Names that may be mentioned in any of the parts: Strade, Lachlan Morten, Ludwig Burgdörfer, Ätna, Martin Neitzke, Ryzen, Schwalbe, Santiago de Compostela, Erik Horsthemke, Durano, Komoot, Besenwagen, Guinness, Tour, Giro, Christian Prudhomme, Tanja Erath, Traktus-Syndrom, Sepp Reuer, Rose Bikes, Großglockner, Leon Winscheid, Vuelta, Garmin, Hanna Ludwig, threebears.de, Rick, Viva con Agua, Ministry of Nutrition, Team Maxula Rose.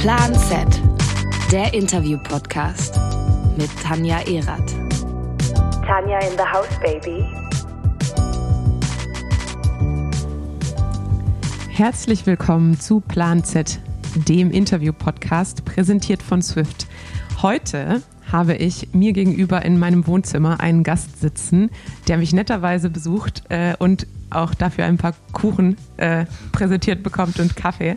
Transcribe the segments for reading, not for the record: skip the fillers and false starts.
Plan Z, der Interview-Podcast mit Tanja Erath. Tanja in the house, baby. Herzlich willkommen zu Plan Z, dem Interview-Podcast, präsentiert von Swift. Heute habe ich mir gegenüber in meinem Wohnzimmer einen Gast sitzen, der mich netterweise besucht und auch dafür ein paar Kuchen präsentiert bekommt und Kaffee.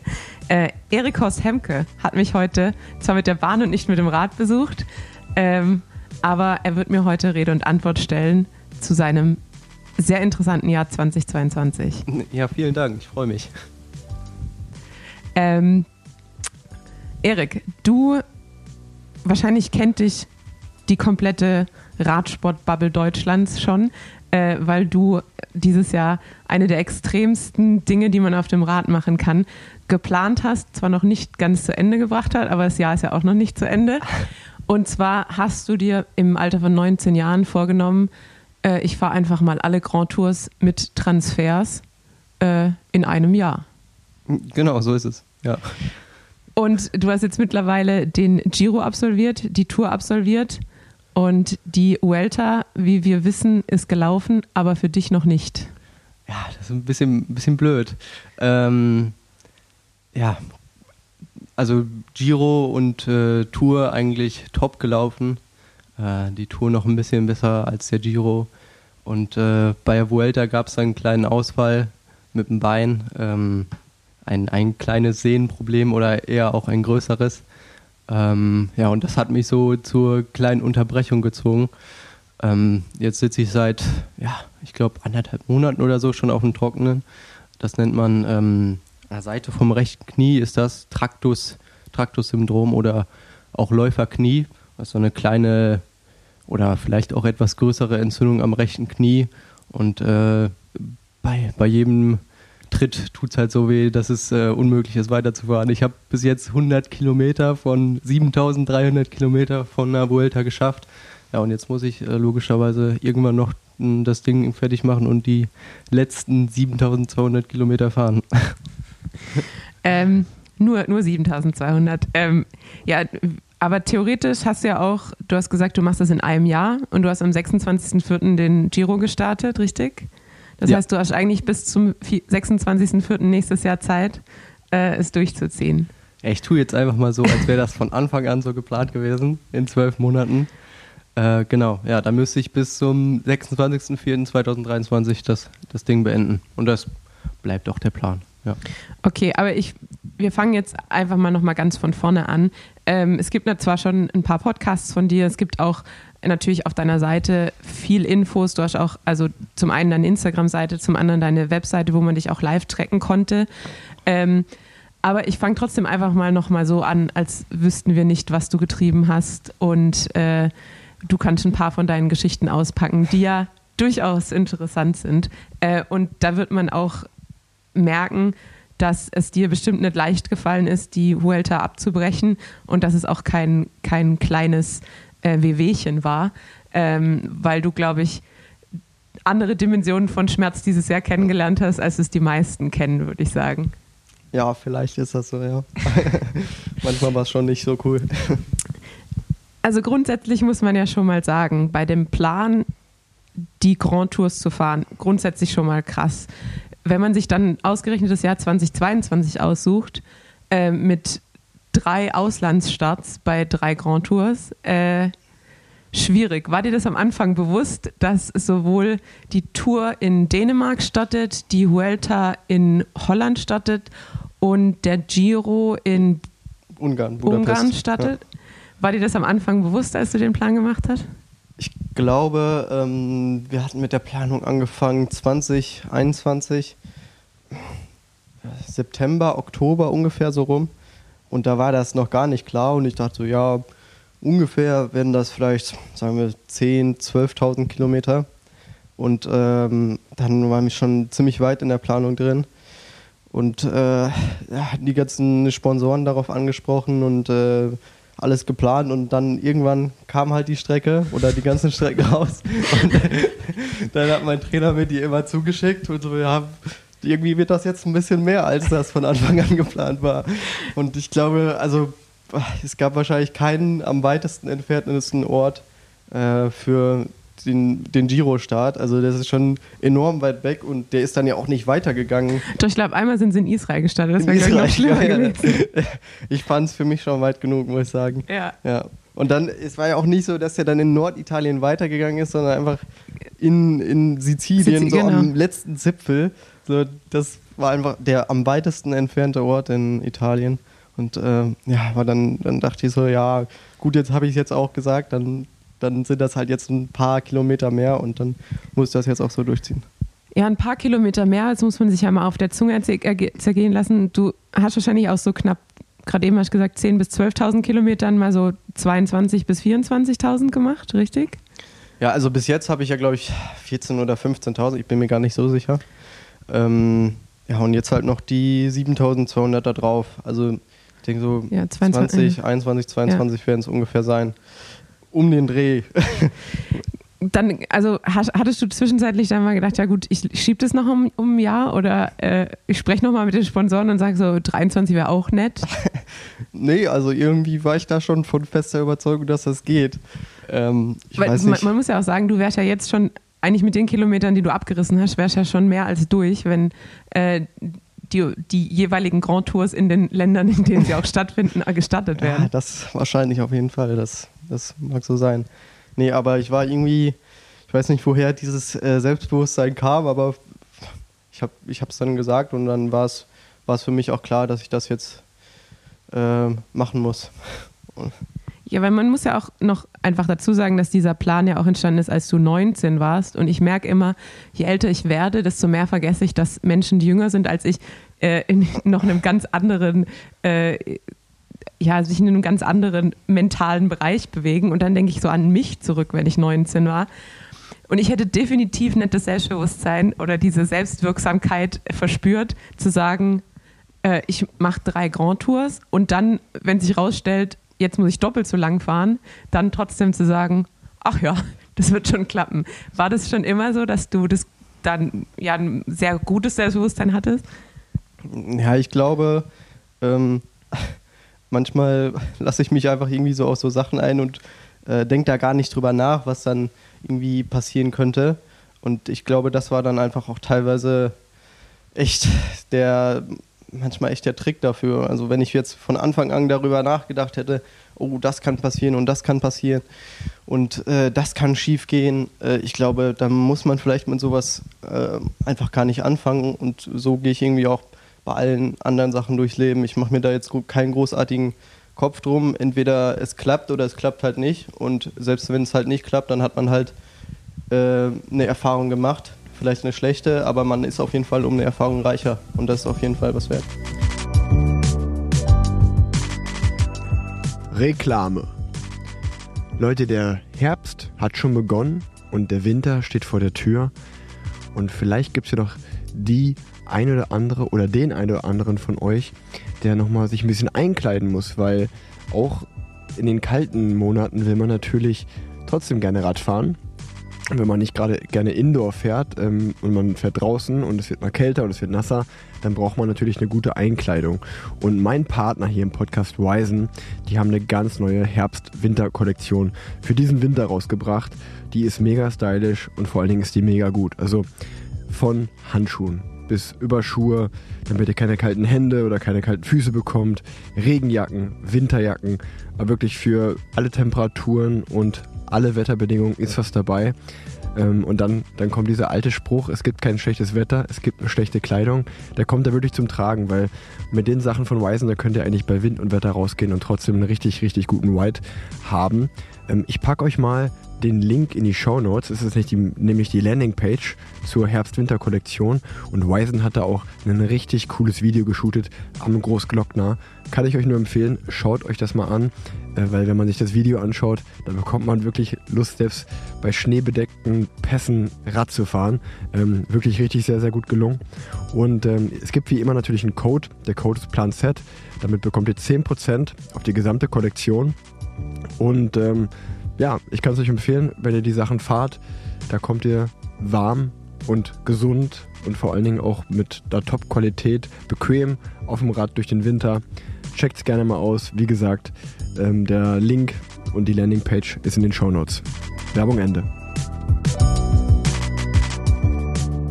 Erik Horsthemke hat mich heute zwar mit der Bahn und nicht mit dem Rad besucht, aber er wird mir heute Rede und Antwort stellen zu seinem sehr interessanten Jahr 2022. Ja, vielen Dank, ich freue mich. Erik, wahrscheinlich kennt dich die komplette Radsport-Bubble Deutschlands schon, weil du dieses Jahr eine der extremsten Dinge, die man auf dem Rad machen kann, geplant hast, zwar noch nicht ganz zu Ende gebracht hat, aber das Jahr ist ja auch noch nicht zu Ende. Und zwar hast du dir im Alter von 19 Jahren vorgenommen, ich fahre einfach mal alle Grand Tours mit Transfers in einem Jahr. Genau, so ist es, ja. Und du hast jetzt mittlerweile den Giro absolviert, die Tour absolviert und die Vuelta, wie wir wissen, ist gelaufen, aber für dich noch nicht. Ja, das ist ein bisschen blöd. Ja, also Giro und Tour eigentlich top gelaufen. Die Tour noch ein bisschen besser als der Giro. Und bei der Vuelta gab es einen kleinen Ausfall mit dem Bein. Ein kleines Sehnenproblem oder eher auch ein größeres. Ja, und das hat mich so zur kleinen Unterbrechung gezogen. Jetzt sitze ich seit, ja, ich glaube 1,5 Monaten oder so schon auf dem Trockenen. Das nennt man, an der Seite vom rechten Knie ist das Traktus-Syndrom oder auch Läuferknie. Das ist so eine kleine oder vielleicht auch etwas größere Entzündung am rechten Knie. Und bei jedem Tritt tut es halt so weh, dass es unmöglich ist, weiterzufahren. Ich habe bis jetzt 100 Kilometer von 7.300 Kilometer von der Vuelta geschafft. Ja, und jetzt muss ich logischerweise irgendwann noch das Ding fertig machen und die letzten 7.200 Kilometer fahren. Nur 7.200. Ja, aber theoretisch hast du ja auch, du hast gesagt, du machst das in einem Jahr und du hast am 26.04. den Giro gestartet, richtig? Das heißt, du hast eigentlich bis zum 26.04. nächstes Jahr Zeit, es durchzuziehen. Ja, ich tue jetzt einfach mal so, als wäre das von Anfang an so geplant gewesen, in 12 Monaten. Genau, ja, da müsste ich bis zum 26.04.2023 das Ding beenden. Und das bleibt auch der Plan. Ja. Okay, aber wir fangen jetzt einfach mal nochmal ganz von vorne an. Es gibt zwar schon ein paar Podcasts von dir, es gibt auch natürlich auf deiner Seite viel Infos. Du hast auch, also zum einen deine Instagram-Seite, zum anderen deine Webseite, wo man dich auch live tracken konnte. Aber ich fange trotzdem einfach mal nochmal so an, als wüssten wir nicht, was du getrieben hast. Und du kannst ein paar von deinen Geschichten auspacken, die ja durchaus interessant sind. Und da wird man auch merken, dass es dir bestimmt nicht leicht gefallen ist, die Vuelta abzubrechen. Und dass es auch kein kleines Wehwehchen war, weil du, glaube ich, andere Dimensionen von Schmerz dieses Jahr kennengelernt hast, als es die meisten kennen, würde ich sagen. Ja, vielleicht ist das so, ja. Manchmal war es schon nicht so cool. Also grundsätzlich muss man ja schon mal sagen, bei dem Plan, die Grand Tours zu fahren, grundsätzlich schon mal krass. Wenn man sich dann ausgerechnet das Jahr 2022 aussucht, mit 3 Auslandsstarts bei 3 Grand Tours. Schwierig. War dir das am Anfang bewusst, dass sowohl die Tour in Dänemark startet, die Vuelta in Holland startet und der Giro in Ungarn startet? Ja. War dir das am Anfang bewusst, als du den Plan gemacht hast? Ich glaube, wir hatten mit der Planung angefangen 2021, September, Oktober ungefähr so rum. Und da war das noch gar nicht klar und ich dachte so, ja, ungefähr werden das vielleicht, sagen wir, 10.000, 12.000 Kilometer. Und dann waren wir schon ziemlich weit in der Planung drin. Und die ganzen Sponsoren darauf angesprochen und alles geplant. Und dann irgendwann kam halt die Strecke oder die ganzen Strecken raus. Und dann hat mein Trainer mir die immer zugeschickt und so, ja, irgendwie wird das jetzt ein bisschen mehr, als das von Anfang an geplant war. Und ich glaube, also es gab wahrscheinlich keinen am weitesten entferntesten Ort für den Giro-Start. Also das ist schon enorm weit weg und der ist dann ja auch nicht weitergegangen. Doch, ich glaube, einmal sind sie in Israel gestartet. Das wäre noch schlimmer gewesen. Ich fand es für mich schon weit genug, muss ich sagen. Ja. Und dann, es war ja auch nicht so, dass der dann in Norditalien weitergegangen ist, sondern einfach in Sizilien, so genau. Am letzten Zipfel. So, das war einfach der am weitesten entfernte Ort in Italien. Und aber dann dachte ich so, ja gut, jetzt habe ich es jetzt auch gesagt, dann sind das halt jetzt ein paar Kilometer mehr und dann muss ich das jetzt auch so durchziehen. Ja, ein paar Kilometer mehr, das muss man sich ja mal auf der Zunge zergehen lassen. Du hast wahrscheinlich auch so knapp, gerade eben hast du gesagt, 10.000 bis 12.000 Kilometern mal so 22.000 bis 24.000 gemacht, richtig? Ja, also bis jetzt habe ich ja, glaube ich, 14.000 oder 15.000, ich bin mir gar nicht so sicher. Und jetzt halt noch die 7.200 da drauf, also ich denke so ja, 22 werden es ungefähr sein. Um den Dreh. Dann, also hattest du zwischenzeitlich dann mal gedacht, ja gut, ich schiebe das noch um ein Jahr oder ich spreche nochmal mit den Sponsoren und sage so, 23 wäre auch nett? Nee, also irgendwie war ich da schon von fester Überzeugung, dass das geht. Man muss ja auch sagen, du wärst ja jetzt schon, eigentlich mit den Kilometern, die du abgerissen hast, wärst ja schon mehr als durch, wenn die jeweiligen Grand Tours in den Ländern, in denen sie auch stattfinden, gestattet werden. Ja, das wahrscheinlich auf jeden Fall, das mag so sein. Nee, aber ich war irgendwie, ich weiß nicht, woher dieses Selbstbewusstsein kam, aber ich hab's dann gesagt und dann war es für mich auch klar, dass ich das jetzt machen muss. Ja, weil man muss ja auch noch einfach dazu sagen, dass dieser Plan ja auch entstanden ist, als du 19 warst. Und ich merke immer, je älter ich werde, desto mehr vergesse ich, dass Menschen, die jünger sind als ich, in noch einem ganz anderen, sich in einem ganz anderen mentalen Bereich bewegen. Und dann denke ich so an mich zurück, wenn ich 19 war. Und ich hätte definitiv nicht das Selbstbewusstsein oder diese Selbstwirksamkeit verspürt, zu sagen, ich mache 3 Grand Tours und dann, wenn sich rausstellt, jetzt muss ich doppelt so lang fahren, dann trotzdem zu sagen, ach ja, das wird schon klappen. War das schon immer so, dass du das dann ja ein sehr gutes Selbstbewusstsein hattest? Ja, ich glaube, manchmal lasse ich mich einfach irgendwie so auf so Sachen ein und denke da gar nicht drüber nach, was dann irgendwie passieren könnte. Und ich glaube, das war dann einfach auch teilweise manchmal echt der Trick dafür. Also wenn ich jetzt von Anfang an darüber nachgedacht hätte, oh, das kann passieren und das kann passieren und das kann schief gehen, ich glaube, dann muss man vielleicht mit sowas einfach gar nicht anfangen und so gehe ich irgendwie auch bei allen anderen Sachen durchs Leben. Ich mache mir da jetzt keinen großartigen Kopf drum. Entweder es klappt oder es klappt halt nicht und selbst wenn es halt nicht klappt, dann hat man halt eine Erfahrung gemacht. Vielleicht eine schlechte, aber man ist auf jeden Fall um eine Erfahrung reicher und das ist auf jeden Fall was wert. Reklame. Leute, der Herbst hat schon begonnen und der Winter steht vor der Tür und vielleicht gibt es ja doch die ein oder andere oder den ein oder anderen von euch, der nochmal sich ein bisschen einkleiden muss, weil auch in den kalten Monaten will man natürlich trotzdem gerne Rad fahren. Wenn man nicht gerade gerne Indoor fährt und man fährt draußen und es wird mal kälter und es wird nasser, dann braucht man natürlich eine gute Einkleidung. Und mein Partner hier im Podcast Ryzen, die haben eine ganz neue Herbst-Winter-Kollektion für diesen Winter rausgebracht. Die ist mega stylisch und vor allen Dingen ist die mega gut. Also von Handschuhen bis Überschuhe, damit ihr keine kalten Hände oder keine kalten Füße bekommt. Regenjacken, Winterjacken, aber wirklich für alle Temperaturen und alle Wetterbedingungen ist was dabei. Und dann kommt dieser alte Spruch, es gibt kein schlechtes Wetter, es gibt eine schlechte Kleidung. Der kommt da wirklich zum Tragen, weil mit den Sachen von Ryzen, da könnt ihr eigentlich bei Wind und Wetter rausgehen und trotzdem einen richtig, richtig guten Ride haben. Ich packe euch mal den Link in die Shownotes. Es ist nämlich die Landingpage zur Herbst-Winter-Kollektion und Ryzen hat da auch ein richtig cooles Video geshootet am Großglockner. Kann ich euch nur empfehlen, schaut euch das mal an, weil wenn man sich das Video anschaut, dann bekommt man wirklich Lust, selbst bei schneebedeckten Pässen Rad zu fahren. Wirklich richtig sehr, sehr gut gelungen. Und es gibt wie immer natürlich einen Code. Der Code ist Plan Z. Damit bekommt ihr 10% auf die gesamte Kollektion. Und ich kann es euch empfehlen, wenn ihr die Sachen fahrt, da kommt ihr warm und gesund und vor allen Dingen auch mit der Top-Qualität, bequem auf dem Rad durch den Winter. Checkt es gerne mal aus. Wie gesagt, der Link und die Landingpage ist in den Shownotes. Werbung Ende.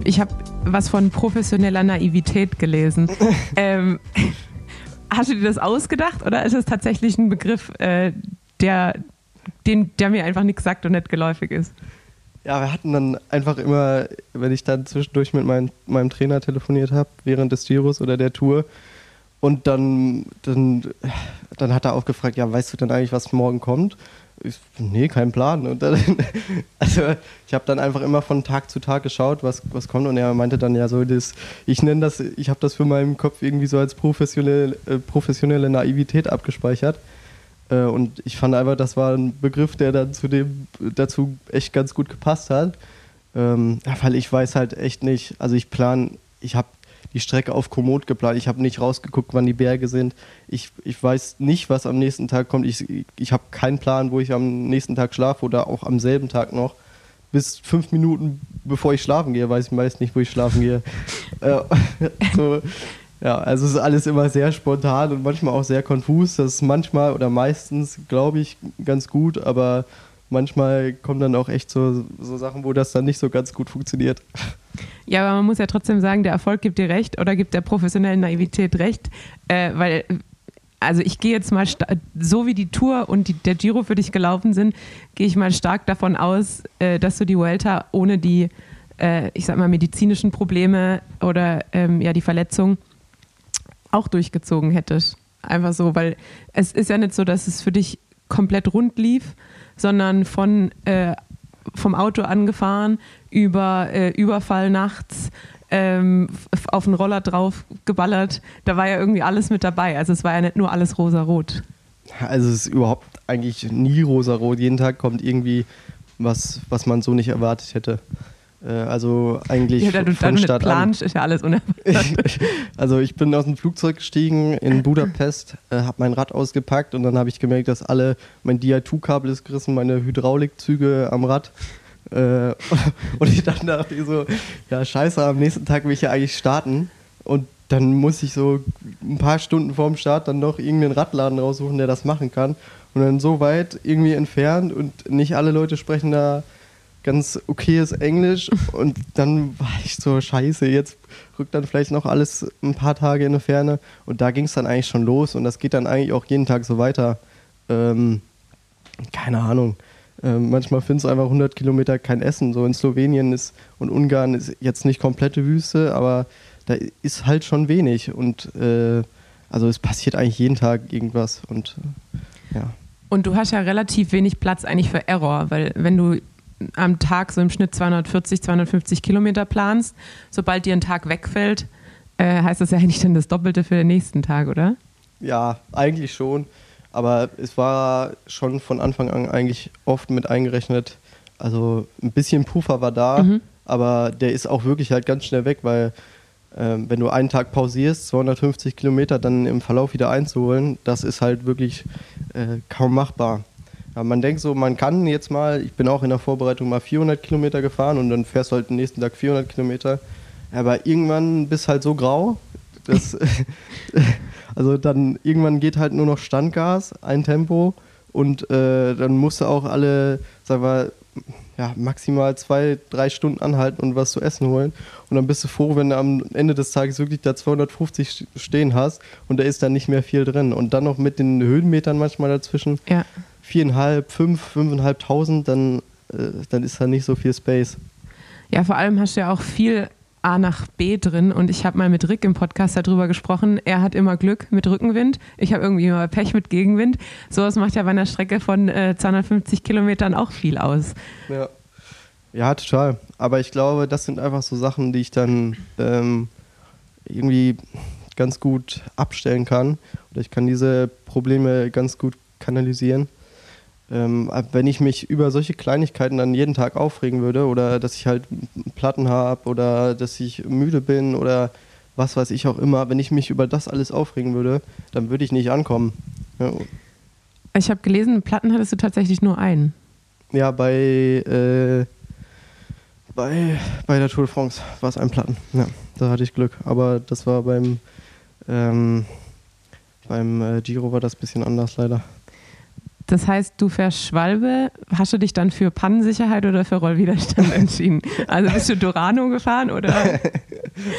Ich habe was von professioneller Naivität gelesen. Hast du dir das ausgedacht oder ist es tatsächlich ein Begriff, der mir einfach nichts sagt und nicht geläufig ist? Ja, wir hatten dann einfach immer, wenn ich dann zwischendurch mit meinem Trainer telefoniert habe, während des Giros oder der Tour, und dann hat er auch gefragt, ja, weißt du denn eigentlich, was morgen kommt? Ich, nee, kein Plan. Und dann, also ich habe dann einfach immer von Tag zu Tag geschaut, was kommt, und er meinte dann, ja, so das, ich habe das für meinen Kopf irgendwie so als professionelle Naivität abgespeichert. Und ich fand einfach, das war ein Begriff, der dann dazu echt ganz gut gepasst hat. Weil ich weiß halt echt nicht, also ich habe die Strecke auf Komoot geplant, ich habe nicht rausgeguckt, wann die Berge sind. Ich weiß nicht, was am nächsten Tag kommt. Ich habe keinen Plan, wo ich am nächsten Tag schlafe oder auch am selben Tag noch. Bis 5 Minuten bevor ich schlafen gehe, weiß ich meist nicht, wo ich schlafen gehe. So. Ja, also es ist alles immer sehr spontan und manchmal auch sehr konfus. Das ist manchmal oder meistens, glaube ich, ganz gut, aber manchmal kommen dann auch echt so Sachen, wo das dann nicht so ganz gut funktioniert. Ja, aber man muss ja trotzdem sagen, der Erfolg gibt dir recht oder gibt der professionellen Naivität recht, weil... Also ich gehe jetzt mal, so wie die Tour und der Giro für dich gelaufen sind, gehe ich mal stark davon aus, dass du die Vuelta ohne die, ich sag mal, medizinischen Probleme oder ja die Verletzung auch durchgezogen hättest. Einfach so, weil es ist ja nicht so, dass es für dich komplett rund lief, sondern vom Auto angefahren, über Überfall nachts, auf den Roller drauf geballert, da war ja irgendwie alles mit dabei. Also es war ja nicht nur alles rosarot. Also es ist überhaupt eigentlich nie rosarot. Jeden Tag kommt irgendwie was man so nicht erwartet hätte. Also eigentlich ja, von Start an. Ist ja alles unerwartet. Also ich bin aus dem Flugzeug gestiegen in Budapest, habe mein Rad ausgepackt und dann habe ich gemerkt, dass mein Di2-Kabel ist gerissen, meine Hydraulikzüge am Rad. Und ich dann dachte ich so, ja scheiße, am nächsten Tag will ich ja eigentlich starten und dann muss ich so ein paar Stunden vorm Start dann noch irgendeinen Radladen raussuchen, der das machen kann und dann so weit irgendwie entfernt und nicht alle Leute sprechen da ganz okayes Englisch und dann war ich so, scheiße, jetzt rückt dann vielleicht noch alles ein paar Tage in die Ferne und da ging es dann eigentlich schon los und das geht dann eigentlich auch jeden Tag so weiter. Keine Ahnung. Manchmal findest du einfach 100 Kilometer kein Essen. So in Slowenien und Ungarn ist jetzt nicht komplette Wüste, aber da ist halt schon wenig. Und also es passiert eigentlich jeden Tag irgendwas. Und ja. Und du hast ja relativ wenig Platz eigentlich für Error, weil wenn du am Tag so im Schnitt 240, 250 Kilometer planst, sobald dir ein Tag wegfällt, heißt das ja eigentlich dann das Doppelte für den nächsten Tag, oder? Ja, eigentlich schon. Aber es war schon von Anfang an eigentlich oft mit eingerechnet, also ein bisschen Puffer war da, aber der ist auch wirklich halt ganz schnell weg, weil wenn du einen Tag pausierst, 250 Kilometer dann im Verlauf wieder einzuholen, das ist halt wirklich kaum machbar. Ja, man denkt so, man kann jetzt mal, ich bin auch in der Vorbereitung mal 400 Kilometer gefahren und dann fährst du halt den nächsten Tag 400 Kilometer, aber irgendwann bist halt so grau, dass... Also dann irgendwann geht halt nur noch Standgas, ein Tempo und dann musst du auch alle, sagen wir, ja, maximal 2-3 Stunden anhalten und was zu essen holen. Und dann bist du froh, wenn du am Ende des Tages wirklich da 250 stehen hast und da ist dann nicht mehr viel drin. Und dann noch mit den Höhenmetern manchmal dazwischen, ja. 4.500, 5.500, dann ist da nicht so viel Space. Ja, vor allem hast du ja auch viel... A nach B drin und ich habe mal mit Rick im Podcast darüber gesprochen, er hat immer Glück mit Rückenwind, ich habe irgendwie immer Pech mit Gegenwind, sowas macht ja bei einer Strecke von 250 Kilometern auch viel aus. Ja, total, aber ich glaube, das sind einfach so Sachen, die ich dann irgendwie ganz gut abstellen kann oder ich kann diese Probleme ganz gut kanalisieren. Wenn ich mich über solche Kleinigkeiten dann jeden Tag aufregen würde oder dass ich halt Platten habe oder dass ich müde bin oder was weiß ich auch immer, wenn ich mich über das alles aufregen würde, dann würde ich nicht ankommen. Ja. Ich habe gelesen, Platten hattest du tatsächlich nur einen. Ja, bei Bei der Tour de France war es ein Platten. Ja, da hatte ich Glück. Aber das war beim Giro war das ein bisschen anders leider. Das heißt, du fährst Schwalbe. Hast du dich dann für Pannensicherheit oder für Rollwiderstand entschieden? Also bist du Durano gefahren oder?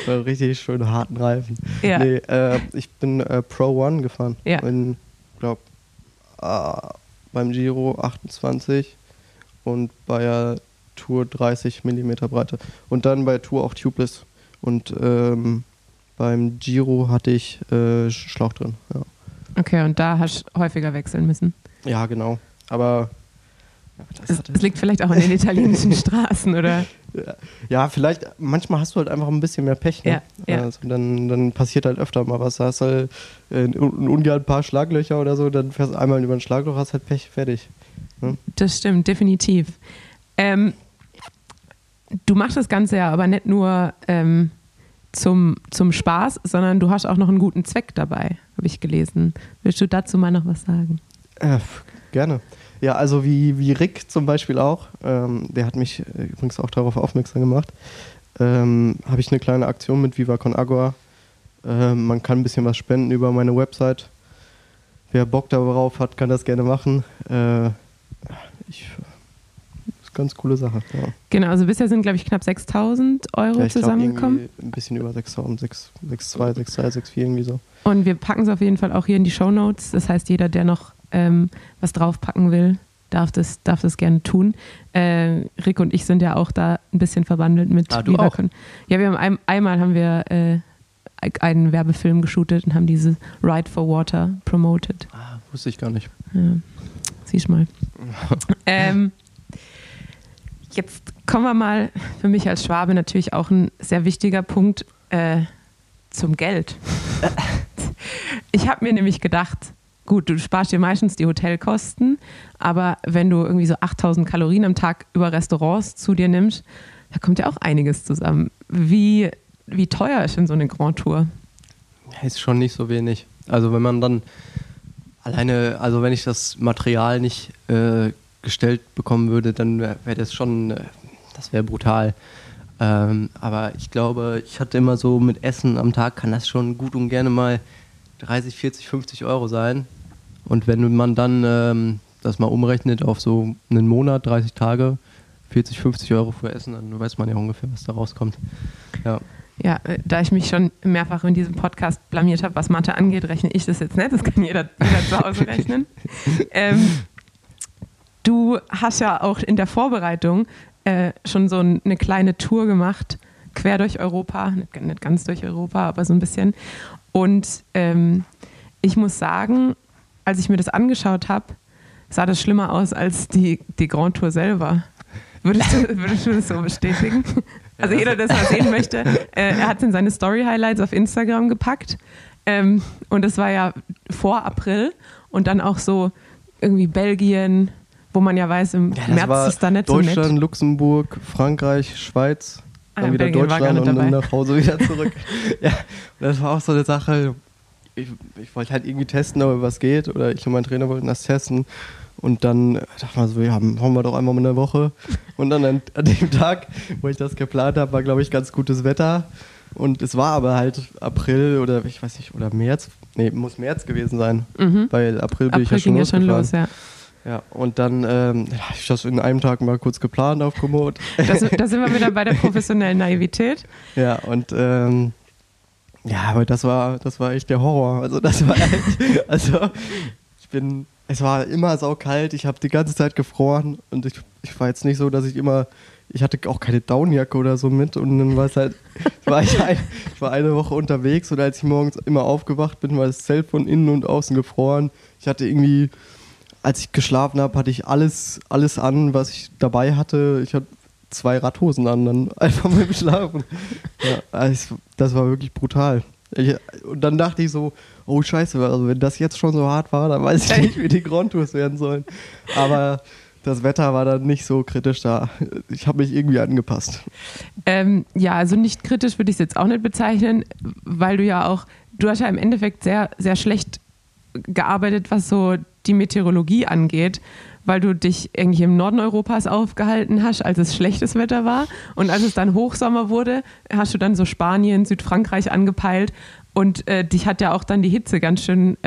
Richtig schön harten Reifen. Ja. Nee, ich bin Pro One gefahren. Ja. In, glaube beim Giro 28 und bei der Tour 30 mm Breite. Und dann bei Tour auch Tubeless. Und beim Giro hatte ich Schlauch drin. Ja. Okay, und da hast du häufiger wechseln müssen? Ja, genau. Aber ja, das liegt vielleicht auch an den italienischen Straßen, oder? Ja, vielleicht, manchmal hast du halt einfach ein bisschen mehr Pech. Ne? Ja, ja. Also dann passiert halt öfter mal was. Da hast du halt in Ungarn ein paar Schlaglöcher oder so, dann fährst du einmal über ein Schlagloch, hast halt Pech, fertig. Ne? Das stimmt, definitiv. Du machst das Ganze ja aber nicht nur zum Spaß, sondern du hast auch noch einen guten Zweck dabei, habe ich gelesen. Willst du dazu mal noch was sagen? Gerne. Ja, also wie Rick zum Beispiel auch, der hat mich übrigens auch darauf aufmerksam gemacht, habe ich eine kleine Aktion mit Viva con Agua. Man kann ein bisschen was spenden über meine Website. Wer Bock darauf hat, kann das gerne machen. Ganz coole Sache. Ja. Genau, also bisher sind, glaube ich, knapp 6.000 Euro zusammengekommen. Ein bisschen über 6.000, 6.2, 6.3, 6.4 irgendwie so. Und wir packen es auf jeden Fall auch hier in die Shownotes. Das heißt, jeder, der noch was draufpacken will, darf das gerne tun. Rick und ich sind ja auch da ein bisschen verbandelt mit Viva con. Ja, wir haben einmal haben wir einen Werbefilm geshootet und haben diese Ride for Water promoted. Ah, wusste ich gar nicht. Ja. Siehst mal. Jetzt kommen wir mal, für mich als Schwabe natürlich auch ein sehr wichtiger Punkt, zum Geld. Ich habe mir nämlich gedacht, gut, du sparst dir meistens die Hotelkosten, aber wenn du irgendwie so 8.000 Kalorien am Tag über Restaurants zu dir nimmst, da kommt ja auch einiges zusammen. Wie teuer ist denn so eine Grand Tour? Ist schon nicht so wenig. Also wenn man dann alleine, also wenn ich das Material nicht gestellt bekommen würde, dann wäre das schon, das wäre brutal. Aber ich glaube, ich hatte immer so mit Essen am Tag, kann das schon gut und gerne mal 30, 40, 50 Euro sein. Und wenn man dann das mal umrechnet auf so einen Monat, 30 Tage, 40, 50 Euro für Essen, dann weiß man ja ungefähr, was da rauskommt. Ja. Ja, da ich mich schon mehrfach in diesem Podcast blamiert habe, was Mathe angeht, rechne ich das jetzt nicht. Das kann jeder zu Hause rechnen. Du hast ja auch in der Vorbereitung schon so eine kleine Tour gemacht, quer durch Europa, nicht ganz durch Europa, aber so ein bisschen. Und ich muss sagen, als ich mir das angeschaut habe, sah das schlimmer aus als die Grand Tour selber. Würdest du das so bestätigen? Also jeder, der das mal sehen möchte, er hat es in seine Story-Highlights auf Instagram gepackt. Und das war ja vor April und dann auch so irgendwie Belgien, wo man ja weiß, im März ist da nicht so nett. Deutschland, Luxemburg, Frankreich, Schweiz, dann wieder Belgien, Deutschland und dann nach Hause wieder zurück. Ja, das war auch so eine Sache, ich wollte halt irgendwie testen, ob was geht, oder ich und mein Trainer wollten das testen. Und dann dachte man so, ja, machen wir doch einmal in der Woche. Und dann an dem Tag, wo ich das geplant habe, war, glaube ich, ganz gutes Wetter. Und es war aber halt April oder ich weiß nicht, oder März. Nee, muss März gewesen sein, weil April bin ich ja schon losgefahren. April ging ja schon los, ja. Ja, und dann habe ich das in einem Tag mal kurz geplant auf Komoot. Da sind wir wieder bei der professionellen Naivität. Ja, und aber das war echt der Horror. Also das war echt, es war immer saukalt, ich habe die ganze Zeit gefroren und ich war jetzt nicht so, dass ich hatte auch keine Downjacke oder so mit und dann war es halt, ich war eine Woche unterwegs und als ich morgens immer aufgewacht bin, war das Zelt von innen und außen gefroren. Ich hatte irgendwie, als ich geschlafen habe, hatte ich alles an, was ich dabei hatte. Ich hatte 2 Radhosen an, dann einfach mal geschlafen. Ja, also das war wirklich brutal. Und dann dachte ich so, oh Scheiße, also wenn das jetzt schon so hart war, dann weiß ich nicht, wie die Grand Tours werden sollen. Aber das Wetter war dann nicht so kritisch da. Ich habe mich irgendwie angepasst. Ja, also nicht kritisch würde ich es jetzt auch nicht bezeichnen, weil du hast ja im Endeffekt sehr, sehr schlecht gearbeitet, was so die Meteorologie angeht, weil du dich irgendwie im Norden Europas aufgehalten hast, als es schlechtes Wetter war. Und als es dann Hochsommer wurde, hast du dann so Spanien, Südfrankreich angepeilt. Und dich hat ja auch dann die Hitze ganz schön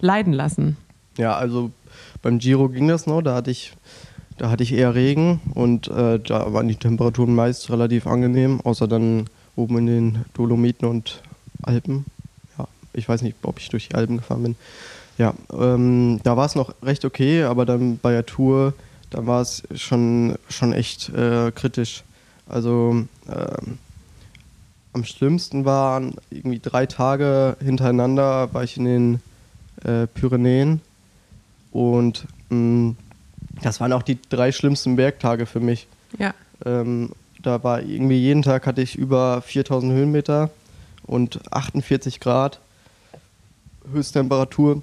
leiden lassen. Ja, also beim Giro ging das noch. Da hatte ich eher Regen und da waren die Temperaturen meist relativ angenehm, außer dann oben in den Dolomiten und Alpen. Ja, ich weiß nicht, ob ich durch die Alpen gefahren bin. Ja, da war es noch recht okay, aber dann bei der Tour, da war es schon echt kritisch. Also am schlimmsten waren irgendwie 3 Tage hintereinander, war ich in den Pyrenäen und das waren auch die 3 schlimmsten Bergtage für mich. Ja. Da war irgendwie jeden Tag hatte ich über 4000 Höhenmeter und 48 Grad Höchsttemperatur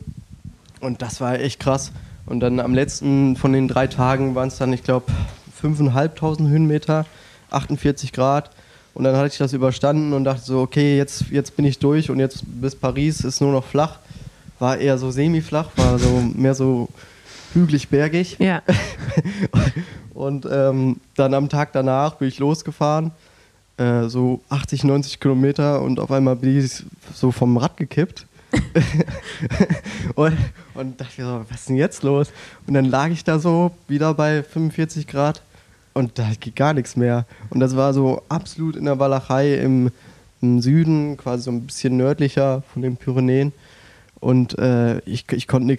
und das war echt krass. Und dann am letzten von den 3 Tagen waren es dann, ich glaube, 5500 Höhenmeter, 48 Grad und dann hatte ich das überstanden und dachte so, okay, jetzt bin ich durch und jetzt bis Paris ist nur noch flach. War eher so semi-flach, war so mehr so hügelig-bergig. Ja. Und dann am Tag danach bin ich losgefahren, so 80, 90 Kilometer und auf einmal bin ich so vom Rad gekippt. und dachte so, was ist denn jetzt los? Und dann lag ich da so wieder bei 45 Grad und da geht gar nichts mehr. Und das war so absolut in der Walachei im Süden, quasi so ein bisschen nördlicher von den Pyrenäen. Und ich konnte